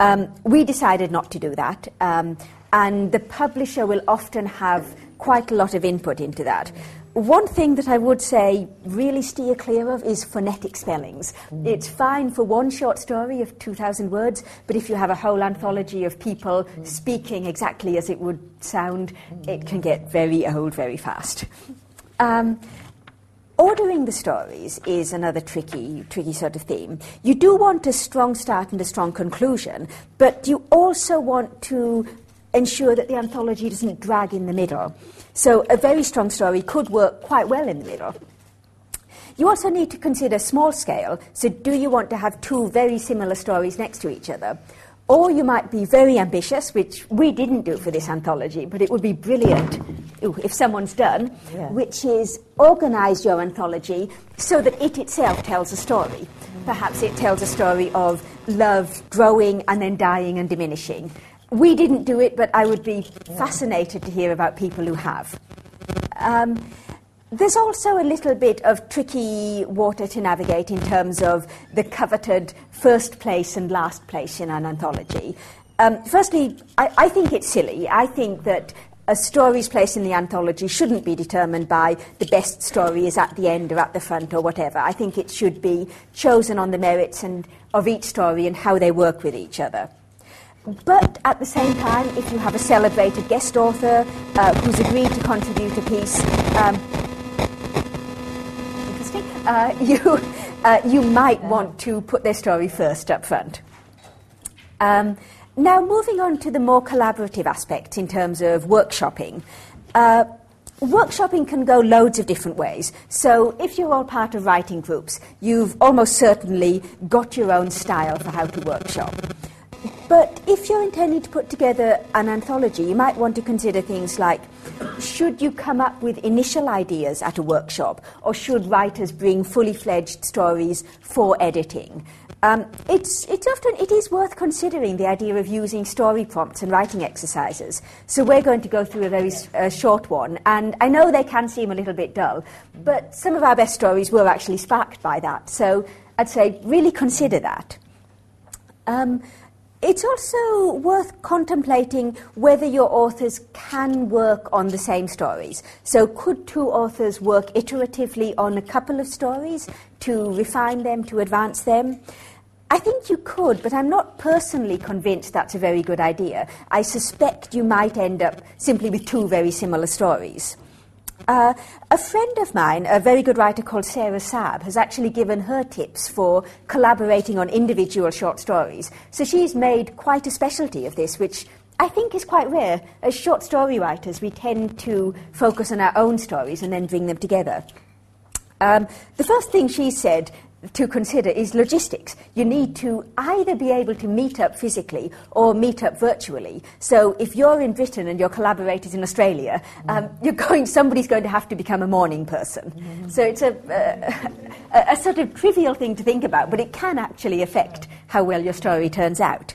Um, we decided not to do that, um, and the publisher will often have quite a lot of input into that. One thing that I would say really steer clear of is phonetic spellings. Mm. It's fine for one short story of two thousand words, but if you have a whole anthology of people mm. speaking exactly as it would sound, mm. it can get very old very fast. Um, ordering the stories is another tricky, tricky sort of theme. You do want a strong start and a strong conclusion, but you also want to ensure that the anthology doesn't drag in the middle. So a very strong story could work quite well in the middle. You also need to consider small scale, so do you want to have two very similar stories next to each other? Or you might be very ambitious, which we didn't do for this anthology, but it would be brilliant ooh, if someone's done, yeah. which is organise your anthology so that it itself tells a story. Perhaps it tells a story of love growing and then dying and diminishing. We didn't do it, but I would be fascinated to hear about people who have. Um, there's also a little bit of tricky water to navigate in terms of the coveted first place and last place in an anthology. Um, firstly, I, I think it's silly. I think that a story's place in the anthology shouldn't be determined by the best story is at the end or at the front or whatever. I think it should be chosen on the merits and of each story and how they work with each other. But at the same time, if you have a celebrated guest author uh, who's agreed to contribute a piece, um, interesting, uh, you, uh, you might want to put their story first up front. Um, now, moving on to the more collaborative aspect in terms of workshopping. Uh, Workshopping can go loads of different ways. So if you're all part of writing groups, you've almost certainly got your own style for how to workshop. But if you're intending to put together an anthology, you might want to consider things like, should you come up with initial ideas at a workshop, or should writers bring fully fledged stories for editing? Um, it's, it's often, it is worth considering the idea of using story prompts and writing exercises. So we're going to go through a very uh, short one, and I know they can seem a little bit dull, but some of our best stories were actually sparked by that. So I'd say really consider that. Um, It's also worth contemplating whether your authors can work on the same stories. So could two authors work iteratively on a couple of stories to refine them, to advance them? I think you could, but I'm not personally convinced that's a very good idea. I suspect you might end up simply with two very similar stories. Uh, a friend of mine, a very good writer called Sarah Saab, has actually given her tips for collaborating on individual short stories. So she's made quite a specialty of this, which I think is quite rare. As short story writers, we tend to focus on our own stories and then bring them together. Um, the first thing she said to consider is logistics. You need to either be able to meet up physically or meet up virtually. So if you're in Britain and your collaborator's in Australia, um, you're going. Somebody's going to have to become a morning person. Mm-hmm. So it's a, uh, a sort of trivial thing to think about, but it can actually affect how well your story turns out.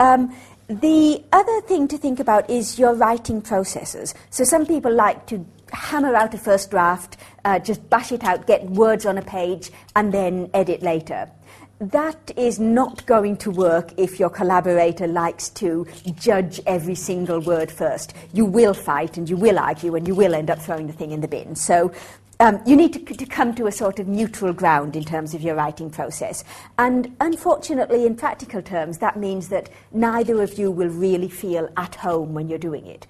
Um, the other thing to think about is your writing processes. So some people like to hammer out a first draft, uh, just bash it out, get words on a page, and then edit later. That is not going to work if your collaborator likes to judge every single word first. You will fight and you will argue and you will end up throwing the thing in the bin. So um, you need to, to come to a sort of neutral ground in terms of your writing process. And unfortunately, in practical terms, that means that neither of you will really feel at home when you're doing it.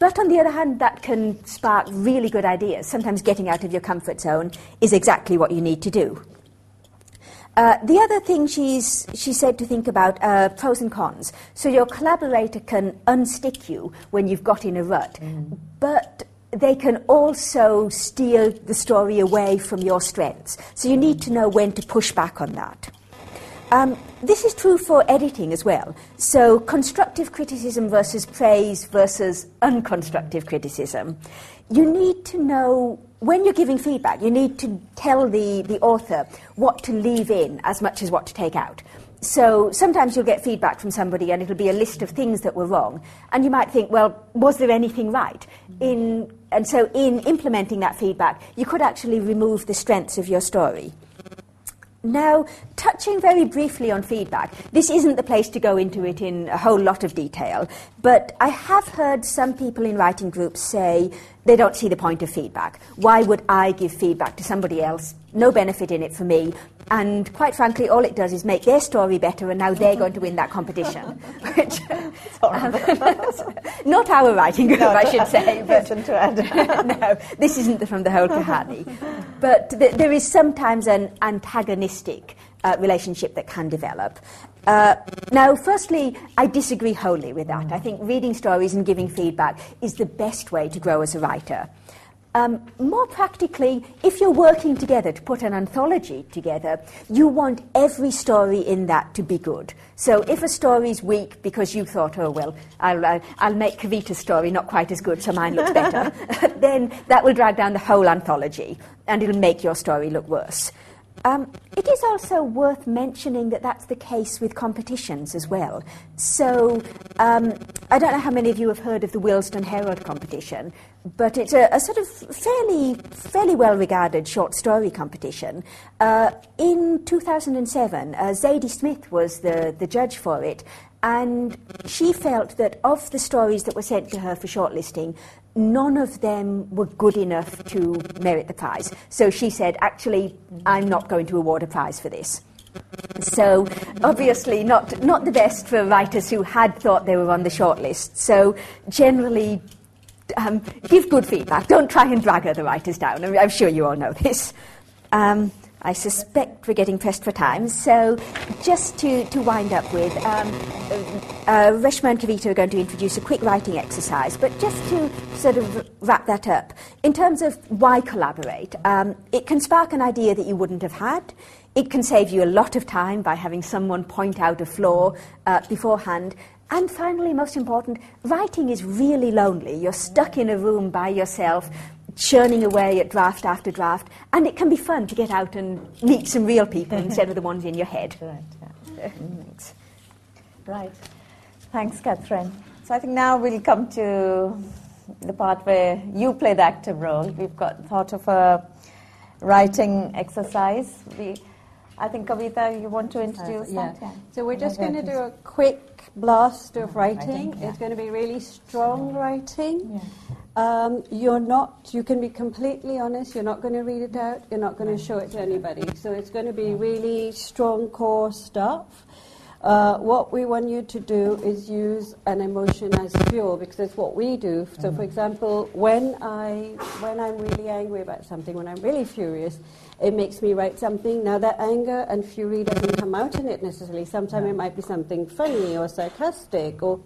But on the other hand, that can spark really good ideas. Sometimes getting out of your comfort zone is exactly what you need to do. Uh, the other thing she's, she said to think about are pros and cons. So your collaborator can unstick you when you've got in a rut, mm. but they can also steer the story away from your strengths. So you need to know when to push back on that. Um, this is true for editing as well. So constructive criticism versus praise versus unconstructive criticism. You need to know, when you're giving feedback, you need to tell the, the author what to leave in as much as what to take out. So sometimes you'll get feedback from somebody and it'll be a list of things that were wrong. And you might think, well, was there anything right? In, and so in implementing that feedback, you could actually remove the strengths of your story. Now, touching very briefly on feedback, this isn't the place to go into it in a whole lot of detail, but I have heard some people in writing groups say they don't see the point of feedback. Why would I give feedback to somebody else? No benefit in it for me. And quite frankly, all it does is make their story better, and now they're going to win that competition. Which, um, not our writing group, no, I should say. But no, this isn't the, from the whole Kahani. But th there is sometimes an antagonistic uh, relationship that can develop. Uh, now, firstly, I disagree wholly with that. I think reading stories and giving feedback is the best way to grow as a writer. Um, more practically, if you're working together to put an anthology together, you want every story in that to be good. So if a story's weak because you thought, oh, well, I'll, uh, I'll make Kavita's story not quite as good so mine looks better, then that will drag down the whole anthology and it'll make your story look worse. Um, it is also worth mentioning that that's the case with competitions as well. So um, I don't know how many of you have heard of the Wilston Herald competition, but it's a, a sort of fairly, fairly well-regarded short story competition. Uh, in two thousand seven, uh, Zadie Smith was the, the judge for it, and she felt that of the stories that were sent to her for shortlisting, none of them were good enough to merit the prize. So she said, actually, I'm not going to award a prize for this. So obviously not, not the best for writers who had thought they were on the shortlist. So generally, um, give good feedback. Don't try and drag other writers down. I mean, I'm sure you all know this. Um, I suspect we're getting pressed for time, so just to, to wind up with, um, uh, Reshma and Kavita are going to introduce a quick writing exercise, but just to sort of wrap that up, in terms of why collaborate, um, it can spark an idea that you wouldn't have had. It can save you a lot of time by having someone point out a flaw uh, beforehand. And finally, most important, writing is really lonely. You're stuck in a room by yourself, churning away at draft after draft, and it can be fun to get out and meet some real people instead of the ones in your head. Right, yeah. Thanks. Right. Thanks, Catherine. So I think now we'll come to the part where you play the active role. We've got thought of a writing exercise. We, I think, Kavita, you want to introduce uh, yeah. that? Yeah. So we're just going to do a quick blast of writing. writing yeah. It's going to be really strong writing. Yeah. Um, you're not, you can be completely honest, you're not going to read it out, you're not going to show it to anybody. So it's going to be really strong core stuff. Uh, what we want you to do is use an emotion as fuel, because that's what we do. So for example, when, I, when I'm really angry about something, when I'm really furious, it makes me write something. Now that anger and fury doesn't come out in it necessarily. Sometimes it might be something funny or sarcastic or,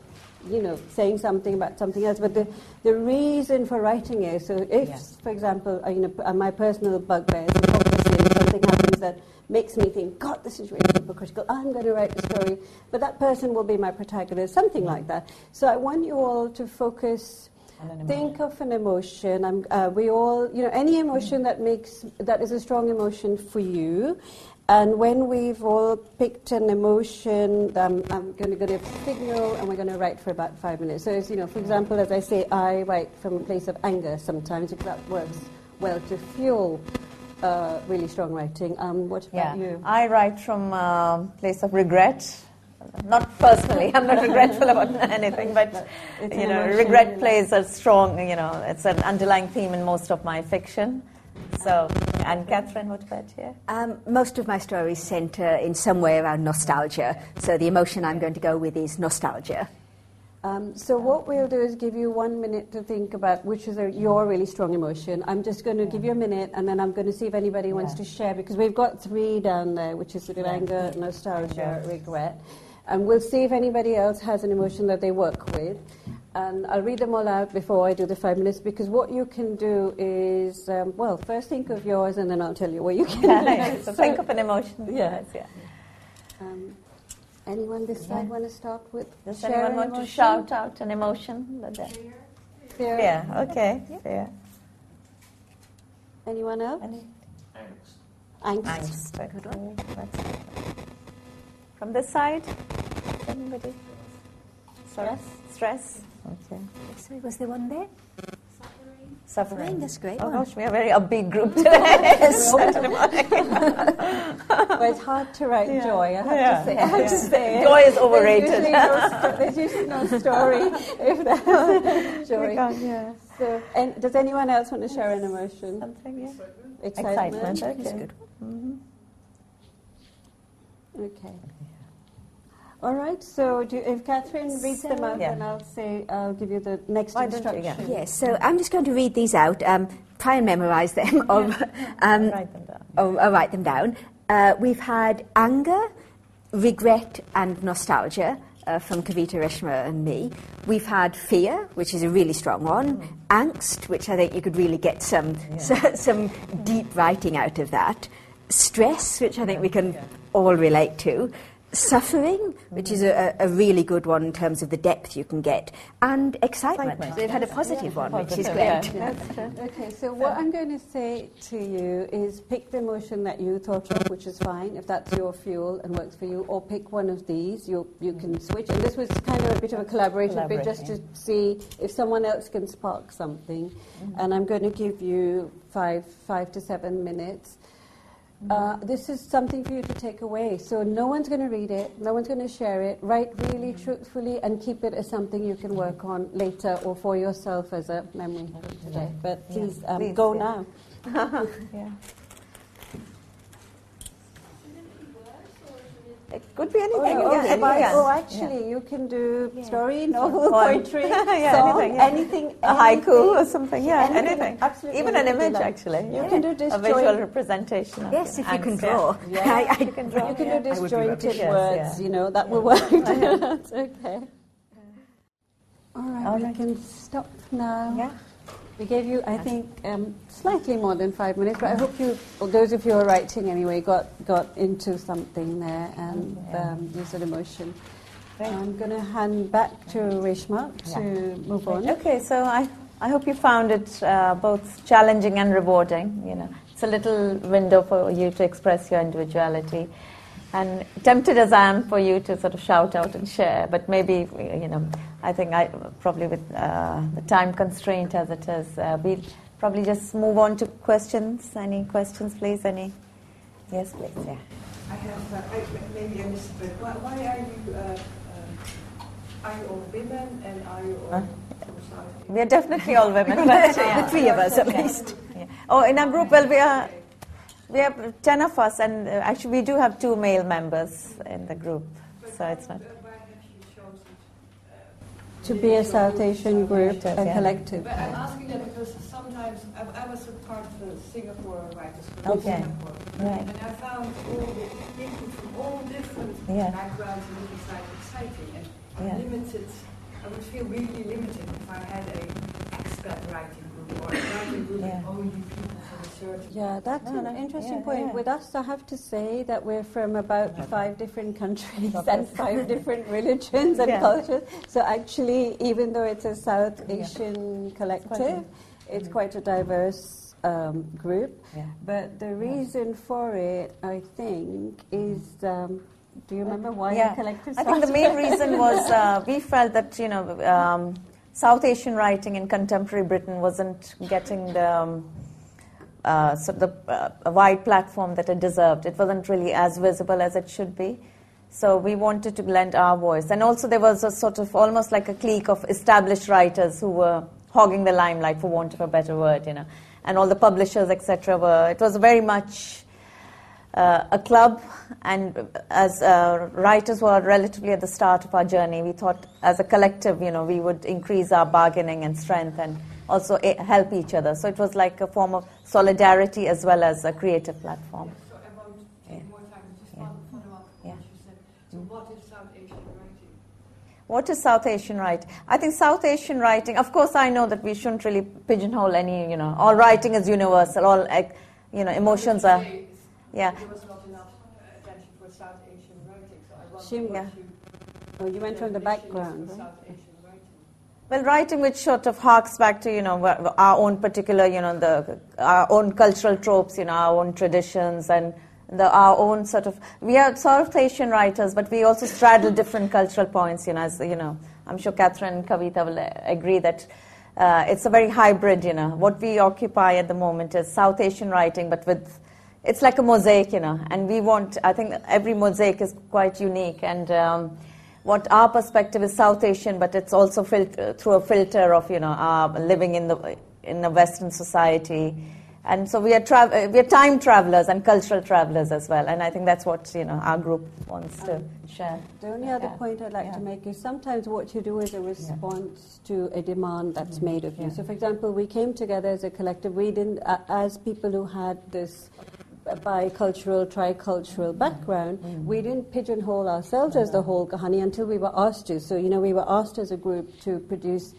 you know, saying something about something else. But the, the reason for writing is, so if, yes. for example, you know, my personal bugbear is obviously something happens that makes me think, God, this is really hypocritical. I'm going to write a story, but that person will be my protagonist, something like that. So I want you all to focus, think of an emotion. I'm, uh, we all, you know, any emotion that makes, that is a strong emotion for you. And when we've all picked an emotion, um, I'm going to go to a signal, and we're going to write for about five minutes. So, it's, you know, for example, as I say, I write from a place of anger sometimes, because that works well to fuel uh, really strong writing. Um, what about yeah. you? I write from a place of regret. Not personally, I'm not regretful about anything, but, but you know, regret plays a strong, you know, it's an underlying theme in most of my fiction. So, and Catherine, what about you? Um, most of my stories centre in some way around nostalgia, so the emotion I'm going to go with is nostalgia. Um, so what we'll do is give you one minute to think about which is a, your really strong emotion. I'm just going to give you a minute, and then I'm going to see if anybody yeah. wants to share, because we've got three down there, which is sort of yeah. anger, nostalgia, yeah. regret. And we'll see if anybody else has an emotion that they work with. And I'll read them all out before I do the five minutes, because what you can do is, um, well, first think of yours, and then I'll tell you what you can yeah, do. So think of an emotion. Yeah. yeah. Um, anyone this side yeah. want to start with? Does anyone want emotion? to shout out an emotion? Fear. Fear. Fear. Okay. Yeah. Fear. Anyone else? Any? Angst. Angst. Angst. That's good one. That's good. From this side? Anybody? Stress. Stress. Okay. Sorry, was there one there? Suffering. Suffering, that's great. Oh, gosh, we are a very upbeat group today. Well, it's hard to write yeah. joy, I have yeah. to say. I have yeah. to say. Joy is overrated. There's usually no, st- there's usually no story if that's joy. God, yeah. So, and does anyone else want to share an emotion? Something, yeah. Excitement. Excitement, okay. That's good. Mm-hmm. Okay. All right, so do, if Catherine reads so, them out, yeah. then I'll say, I'll give you the next Why instruction. Yes, yeah. yeah, so I'm just going to read these out, um, try and memorise them, or, yeah. um, write them down. Or, or write them down. Uh, we've had anger, regret, and nostalgia uh, from Kavita, Reshma, and me. We've had fear, which is a really strong one, mm. angst, which I think you could really get some yeah. so, some mm. deep writing out of that, stress, which I think yeah. we can yeah. all relate to. Suffering, which is a, a really good one in terms of the depth you can get, and excitement. excitement. They've had a positive yeah. one, positive, which is great. Yeah. Yeah. Okay, so what I'm going to say to you is pick the emotion that you thought of, which is fine, if that's your fuel and works for you, or pick one of these. You you can switch. And this was kind of a bit of a collaboration, but just to see if someone else can spark something. Mm-hmm. And I'm going to give you five five to seven minutes. Uh, this is something for you to take away. So no one's going to read it, no one's going to share it. Write really truthfully and keep it as something you can work on later or for yourself as a memory today. But please, um, please go yeah. now. yeah. It could be anything. Oh, yeah, yeah, yeah. Oh actually, yeah. you can do yeah. story, novel, poetry, yeah, song, anything, yeah. anything, anything. A haiku or something, yeah, anything. anything. Absolutely. Even an image, like. actually. You yeah. can do disjointed. A visual representation. Of yes, if you can draw. Yeah. I, I, you can draw. You can yeah. do disjointed do words, yeah. you know, that yeah. will work. Yeah. That's okay. Yeah. All right, All right, we can stop now. Yeah. We gave you, I think, um, slightly more than five minutes, but I hope you, or those of you who are writing anyway, got, got into something there and um, used an emotion. I'm going to hand back to Reshma to yeah. move on. Okay, so I, I hope you found it uh, both challenging and rewarding. You know, it's a little window for you to express your individuality. And tempted as I am for you to sort of shout out and share, but maybe, you know, I think I probably with uh, the time constraint as it is, uh, we'll probably just move on to questions. Any questions, please? Any? Yes, please. Yeah. I have, uh, I, maybe I missed, but why, why are you, uh, uh, are you all women and are you all... Huh? We are definitely all women, but yeah. the three of us at least. Yeah. Oh, in our group, well, we are... We have ten of us, and actually we do have two male members in the group, but so it's not... Why have you chosen uh, to be a South Asian group, Asian, a yeah. collective? But I'm asking that because sometimes, I, I was a part of the Singapore Writers Group, okay. Singapore, right. and I found all the people from all different yeah. backgrounds and it was like exciting, and I'm yeah. limited, I would feel really limited if I had an expat writing group or a writing group yeah. of only people from the or... Yeah, that's no, an no, interesting yeah, point. Yeah. With us, I have to say that we're from about no, five no. different countries Not and five different religions and yeah. cultures. So actually, even though it's a South Asian yeah. collective, it's quite a, it's mm-hmm. quite a diverse um, group. Yeah. But the reason yeah. for it, I think, is... Um, do you remember why yeah. the collective started? I think the main reason was uh, we felt that, you know... Um, South Asian writing in contemporary Britain wasn't getting the um, uh, sort of the uh, wide platform that it deserved. It wasn't really as visible as it should be. So we wanted to lend our voice. And also there was a sort of almost like a clique of established writers who were hogging the limelight, for want of a better word, you know. And all the publishers, et cetera, were... It was very much uh, a club. And as uh, writers were relatively at the start of our journey, we thought as a collective, you know, we would increase our bargaining and strength and also a- help each other. So it was like a form of solidarity as well as a creative platform. Yeah, so about yeah. more time, just yeah. one follow-up on yeah. what you said. So mm-hmm. what is South Asian writing? What is South Asian writing? I think South Asian writing, of course I know that we shouldn't really pigeonhole any, you know, all writing is universal, all, you know, emotions are... Yeah. Yeah. Oh, you went from the background. Right? Well, writing which sort of harks back to, you know, our own particular, you know, the our own cultural tropes, you know, our own traditions and the our own sort of... We are South Asian writers, but we also straddle different cultural points, you know, as, you know, I'm sure Catherine and Kavita will agree that uh, it's a very hybrid, you know. What we occupy at the moment is South Asian writing, but with... It's like a mosaic, you know, and we want, I think every mosaic is quite unique, and um, what our perspective is South Asian, but it's also filter, through a filter of, you know, our living in the in a Western society, and so we are tra- we are time travelers and cultural travelers as well, and I think that's what, you know, our group wants to um, share. The only other yeah. point I'd like yeah. to make is sometimes what you do is a response yeah. to a demand that's mm-hmm. made of you. Yeah. So, for example, we came together as a collective, we didn't, uh, as people who had this... bicultural, tricultural background, mm. we didn't pigeonhole ourselves as the whole Kahani until we were asked to. So, you know, we were asked as a group to produce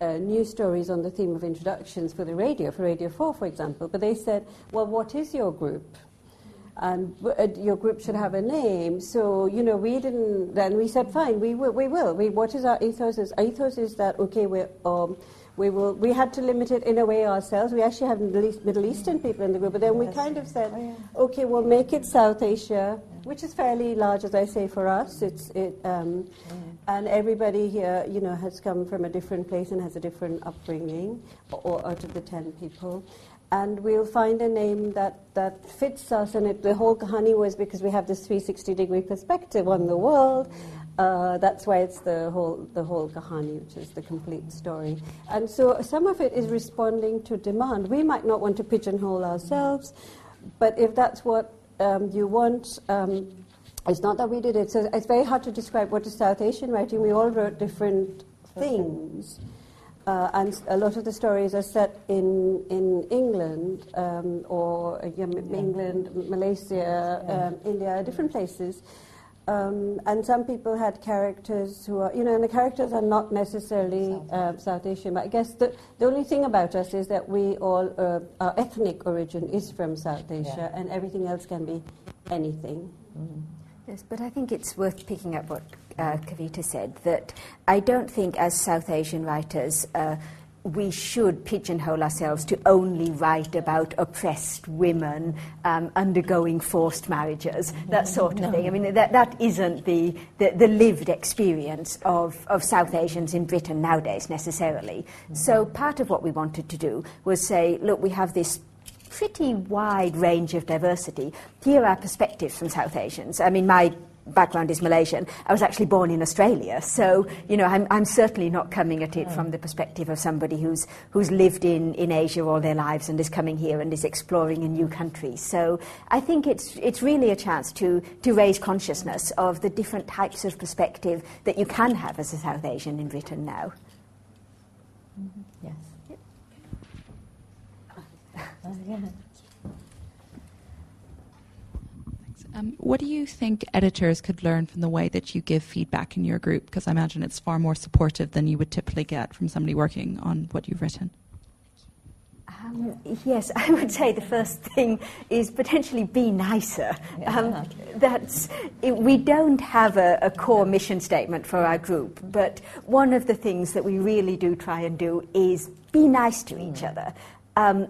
uh, news stories on the theme of introductions for the radio, for Radio four, for example. But they said, well, what is your group? And uh, your group should have a name. So, you know, we didn't... Then we said, fine, we, w- we will. We, what is our ethos? Our ethos is that, okay, we're... Um, We will. We had to limit it in a way ourselves. We actually have Middle, East, Middle Eastern people in the group, but then we kind of said, oh, yeah. okay, we'll make it South Asia, which is fairly large, as I say, for us. It's it, um, yeah. and everybody here, you know, has come from a different place and has a different upbringing, or, or out of the ten people. And we'll find a name that, that fits us, and it, the whole Kahani was because we have this three hundred sixty degree perspective on the world. Uh, that's why it's the whole the whole Kahani, which is the complete story. And so some of it is responding to demand. We might not want to pigeonhole ourselves, but if that's what um, you want, um, it's not that we did it. So it's very hard to describe what is South Asian writing. We all wrote different things. Uh, and a lot of the stories are set in in England um, or uh, yeah, England, Malaysia, yeah. um, India, different places. Um, and some people had characters who are, you know, and the characters are not necessarily uh, South Asian. But I guess the the only thing about us is that we all, uh, our ethnic origin is from South Asia, yeah. and everything else can be anything. Mm. Yes, but I think it's worth picking up what uh, Kavita said, that I don't think as South Asian writers uh, we should pigeonhole ourselves to only write about oppressed women um, undergoing forced marriages, that sort of no. thing. I mean, that that isn't the, the, the lived experience of, of South Asians in Britain nowadays necessarily. Mm-hmm. So part of what we wanted to do was say, look, we have this pretty wide range of diversity. Here are perspectives from South Asians. I mean, my background is Malaysian. I was actually born in Australia, so, you know, I'm, I'm certainly not coming at it no. from the perspective of somebody who's who's lived in, in Asia all their lives and is coming here and is exploring a new country. So I think it's it's really a chance to, to raise consciousness of the different types of perspective that you can have as a South Asian in Britain now. Mm-hmm. Yes. Uh, yeah. um, what do you think editors could learn from the way that you give feedback in your group? Because I imagine it's far more supportive than you would typically get from somebody working on what you've written. Um, yes, I would say the first thing is potentially be nicer. Yeah. Um, that's, it, we don't have a, a core mission statement for our group, but one of the things that we really do try and do is be nice to each mm. other. Um,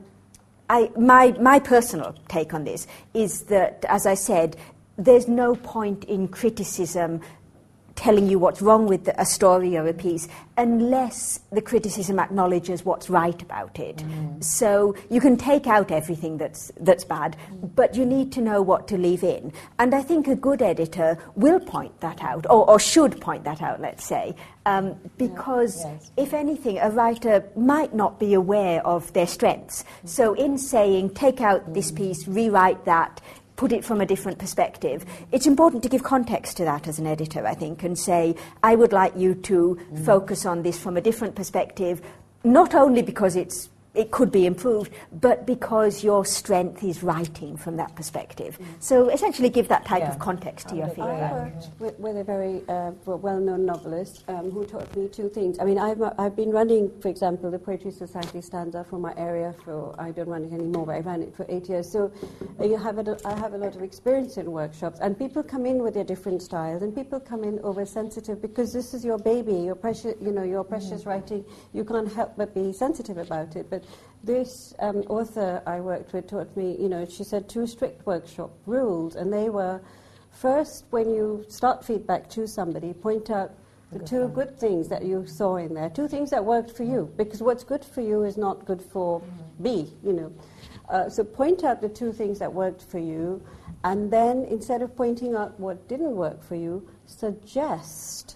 I, my, my personal take on this is that, as I said, there's no point in criticism telling you what's wrong with a story or a piece unless the criticism acknowledges what's right about it. Mm. So you can take out everything that's that's bad, but you need to know what to leave in. And I think a good editor will point that out, or, or should point that out, let's say, um, because yeah, yes. if anything, a writer might not be aware of their strengths. Mm. So in saying, take out mm. this piece, rewrite that, put it from a different perspective. It's important to give context to that as an editor, I think, and say, I would like you to mm. focus on this from a different perspective, not only because it's, it could be improved, but because your strength is writing from that perspective. Mm. So essentially give that type yeah. of context to your feedback. I worked with, with a very uh, well-known novelist um, who taught me two things. I mean, I've, I've been running, for example, the Poetry Society stanza for my area for, I don't run it anymore, but I ran it for eight years. So you have a, I have a lot of experience in workshops, and people come in with their different styles, and people come in oversensitive because this is your baby, your precious, you know, your precious mm. writing. You can't help but be sensitive about it, but this um, author I worked with taught me, you know, she said two strict workshop rules, and they were, first, when you start feedback to somebody, point out the good two one. good things that you saw in there, two things that worked for you, because what's good for you is not good for mm-hmm. B, you know. Uh, so point out the two things that worked for you, and then instead of pointing out what didn't work for you, suggest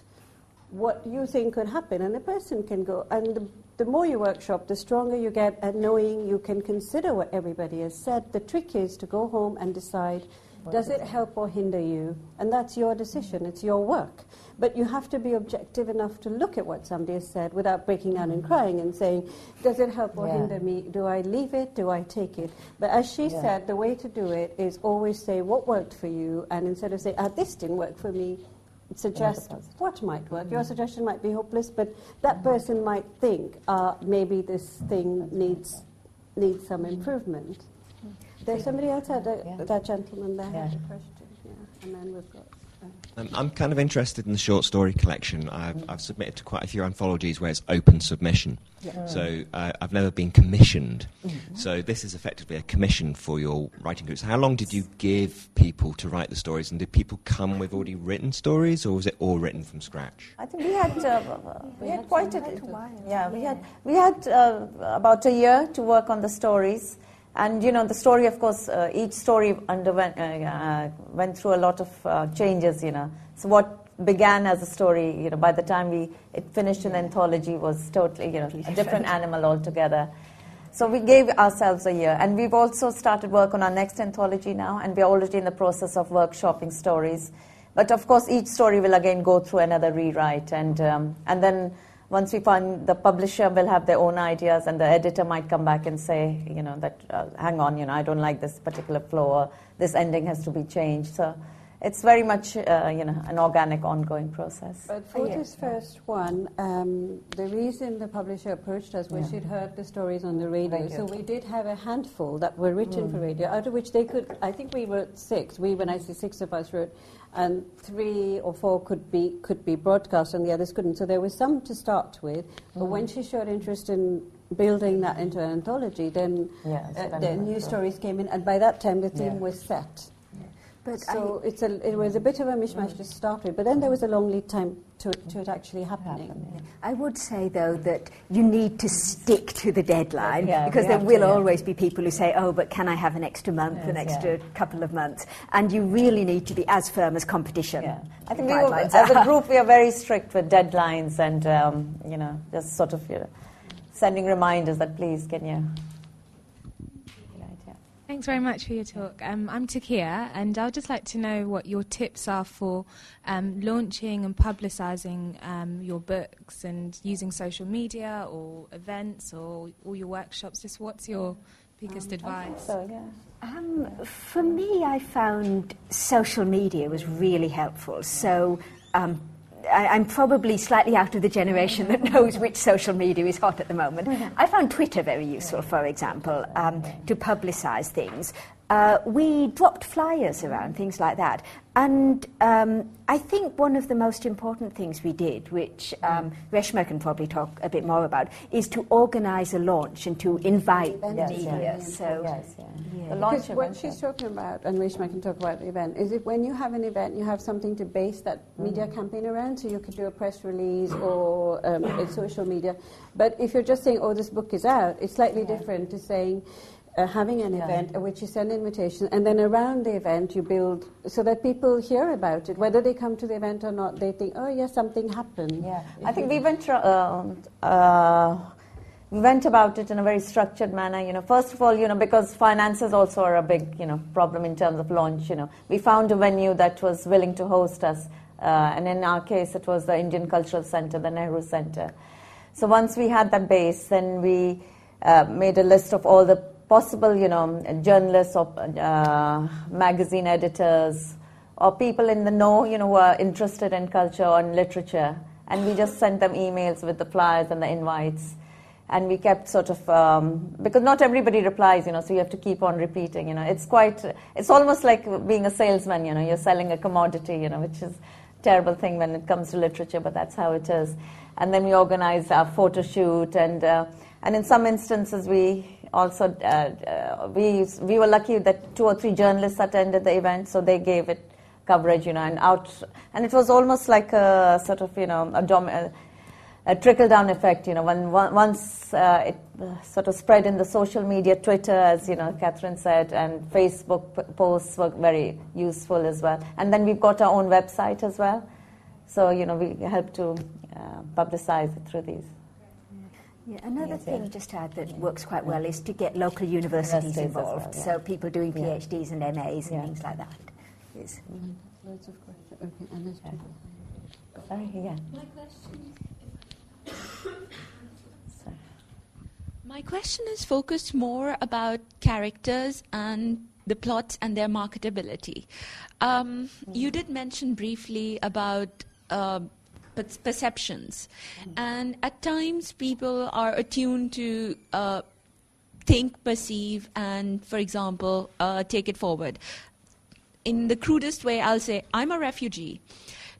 what you think could happen, and the person can go, and the The more you workshop, the stronger you get at knowing you can consider what everybody has said. The trick is to go home and decide, does it help or hinder you? And that's your decision. It's your work. But you have to be objective enough to look at what somebody has said without breaking down and crying and saying, does it help or yeah. hinder me? Do I leave it? Do I take it? But as she yeah. said, the way to do it is always say what worked for you, and instead of saying, ah, this didn't work for me, suggest what might work. Your suggestion might be hopeless, but that person might think, uh, maybe this thing needs needs some improvement. There's somebody else had a, yeah. that gentleman there yeah. had a question. Yeah. And then we've got. Um, I'm kind of interested in the short story collection. I've, I've submitted to quite a few anthologies where it's open submission. Yeah. So uh, I've never been commissioned. Mm-hmm. So this is effectively a commission for your writing groups. How long did you give people to write the stories? And did people come with already written stories, or was it all written from scratch? I think we had uh, we, we had, had quite a while. Yeah, we yeah. had we had uh, about a year to work on the stories. And, you know, the story, of course, uh, each story underwent uh, uh, went through a lot of uh, changes, you know. So what began as a story, you know, by the time we it finished an anthology was totally, you know, a different animal altogether. So we gave ourselves a year. And we've also started work on our next anthology now, and we're already in the process of workshopping stories. But, of course, each story will again go through another rewrite. And um, and then... Once we find the publisher will have their own ideas, and the editor might come back and say, you know, that uh, hang on, you know, I don't like this particular flow, or this ending has to be changed. So it's very much, uh, you know, an organic, ongoing process. But for yeah. this first one, um, the reason the publisher approached us was yeah. she'd heard the stories on the radio. radio. So we did have a handful that were written mm. for radio, out of which they could, I think we wrote six. We, when I say six of us, wrote... and three or four could be could be broadcast and the others couldn't. So there was some to start with, but mm. when she showed interest in building that into an anthology, then yeah, so uh, the new stories came in, and by that time the theme yeah. was set. Yeah. But so I, it's a, it was a bit of a mishmash right. to start with, but then there was a long lead time to, to it actually happening. Happen, yeah. I would say, though, that you need to stick to the deadline, yeah, because there will to, yeah. always be people who say, oh, but can I have an extra month, yes, an extra yeah. couple of months? And you really need to be as firm as competition. Yeah. I think we were, as a group we are very strict with deadlines and, um, you know, just sort of you know, sending reminders that please can you... Thanks very much for your talk. Um, I'm Takia, and I'd just like to know what your tips are for um, launching and publicising um, your books and using social media or events or all your workshops. Just what's your biggest um, advice? I think so, yeah. um, for me, I found social media was really helpful. So um, I, I'm probably slightly out of the generation that knows which social media is hot at the moment. I found Twitter very useful, for example, um, to publicise things. Uh, we dropped flyers around, things like that. And um, I think one of the most important things we did, which um, Reshma can probably talk a bit more about, is to organise a launch and to invite yes, media. Yes, so, yes, yeah. Yeah. The launch because what she's talking about, and Reshma can talk about the event, is if when you have an event, you have something to base that mm. media campaign around, so you could do a press release or um, a social media. But if you're just saying, oh, this book is out, it's slightly yeah. different to saying, Uh, having an yeah. event at which you send invitations, and then around the event you build so that people hear about it. Whether they come to the event or not, they think, oh, yes, something happened. Yeah, I think we went, uh, uh, we went about it in a very structured manner. You know, first of all, you know, because finances also are a big, you know, problem in terms of launch. You know, we found a venue that was willing to host us, uh, and in our case, it was the Indian Cultural Centre, the Nehru Centre. So once we had that base, then we uh, made a list of all the possible, you know, journalists or uh, magazine editors or people in the know, you know, who are interested in culture or in literature. And we just sent them emails with the flyers and the invites. And we kept sort of, um, because not everybody replies, you know, so you have to keep on repeating, you know. It's quite, it's almost like being a salesman, you know, you're selling a commodity, you know, which is a terrible thing when it comes to literature, but that's how it is. And then we organized our photo shoot and, uh, and in some instances we... Also, uh, uh, we we were lucky that two or three journalists attended the event, so they gave it coverage, you know, and out, and it was almost like a sort of, you know, a, dom- a, a trickle-down effect, you know, when one, once uh, it sort of spread in the social media, Twitter, as you know, Catherine said, and Facebook p- posts were very useful as well, and then we've got our own website as well, so you know, we help to uh, publicize it through these. Yeah, another yes, thing yeah. just to add that yeah. works quite well is to get local universities involved, well, yeah. so people doing yeah. PhDs and M As and yeah. things like that. Yes. Mm-hmm. Loads of questions. Okay, and there's people. Sorry, yeah. My question is Sorry. My question is focused more about characters and the plots and their marketability. Um, mm-hmm. You did mention briefly about... Uh, perceptions. Mm-hmm. And at times people are attuned to uh, think, perceive, and, for example, uh, take it forward. In the crudest way, I'll say, I'm a refugee.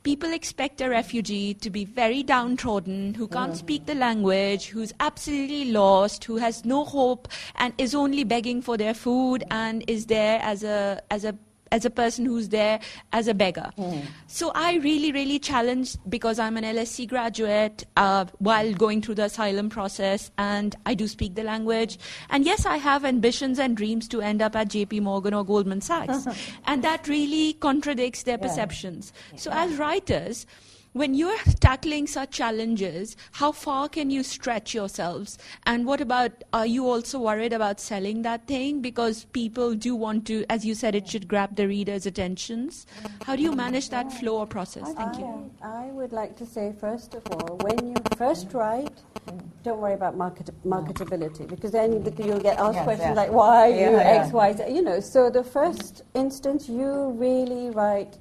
People expect a refugee to be very downtrodden, who can't mm-hmm. speak the language, who's absolutely lost, who has no hope, and is only begging for their food, and is there as a as a as a person who's there as a beggar. Mm. So I really, really challenged, because I'm an L S E graduate uh, while going through the asylum process, and I do speak the language. And yes, I have ambitions and dreams to end up at J P Morgan or Goldman Sachs. And that really contradicts their yeah. perceptions. Yeah. So as writers, when you're tackling such challenges, how far can you stretch yourselves? And what about, are you also worried about selling that thing? Because people do want to, as you said, it should grab the reader's attentions. How do you manage that flow or process? I, Thank you. I would like to say, first of all, when you first write, don't worry about market, marketability, because then you'll get asked yes, questions yeah. like, why yeah, you yeah. X, Y, Z, you know. So the first instance, you really write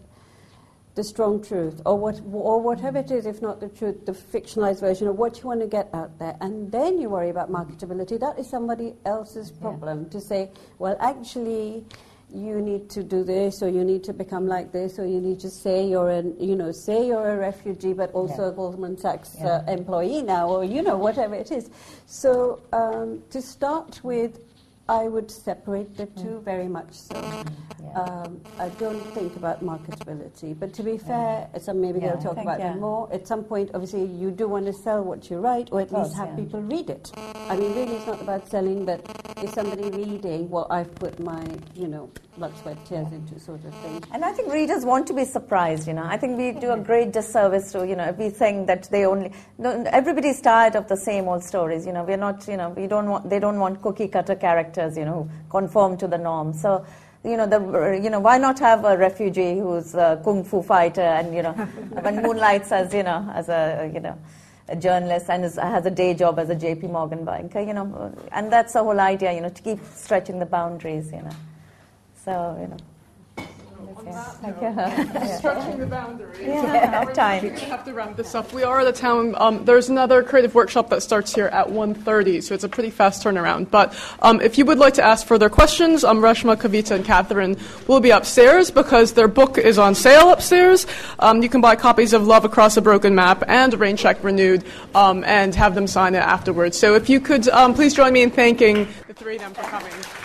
the strong truth, or what, or whatever it is, if not the truth, the fictionalized version of what you want to get out there, and then you worry about marketability. That is somebody else's problem yeah. to say, well, actually, you need to do this, or you need to become like this, or you need to say you're an, you know, say you're a refugee, but also yeah. a Goldman Sachs yeah. uh, employee now, or you know, whatever it is. So um, to start with, I would separate the two very much so. Yeah. Um, I don't think about marketability. But to be fair, yeah. some maybe yeah, they'll talk think, about yeah. it more. At some point, obviously, you do want to sell what you write, or at course, least have yeah. people read it. I mean, really, it's not about selling, but is somebody reading what I've put my, you know, blood, sweat, tears yeah. into, sort of thing. And I think readers want to be surprised, you know. I think we do a great disservice to, you know, if we think that they only... No, everybody's tired of the same old stories, you know. We're not, you know, we don't want... They don't want cookie-cutter characters, you know, conform to the norm. So, you know, the you know, why not have a refugee who's a kung fu fighter and, you know, when moonlights as, you know, as a, you know, a journalist and is, has a day job as a J P Morgan banker, you know, and that's the whole idea, you know, to keep stretching the boundaries, you know. So, you know. on that note, yeah. stretching the boundaries. Yeah, half time. We have to round this up. We are out of town. Um, there's another creative workshop that starts here at one thirty, so it's a pretty fast turnaround. But um, if you would like to ask further questions, um, Reshma, Kavita, and Catherine will be upstairs because their book is on sale upstairs. Um, you can buy copies of Love Across a Broken Map and Rain Check Renewed um, and have them sign it afterwards. So if you could um, please join me in thanking the three of them for coming.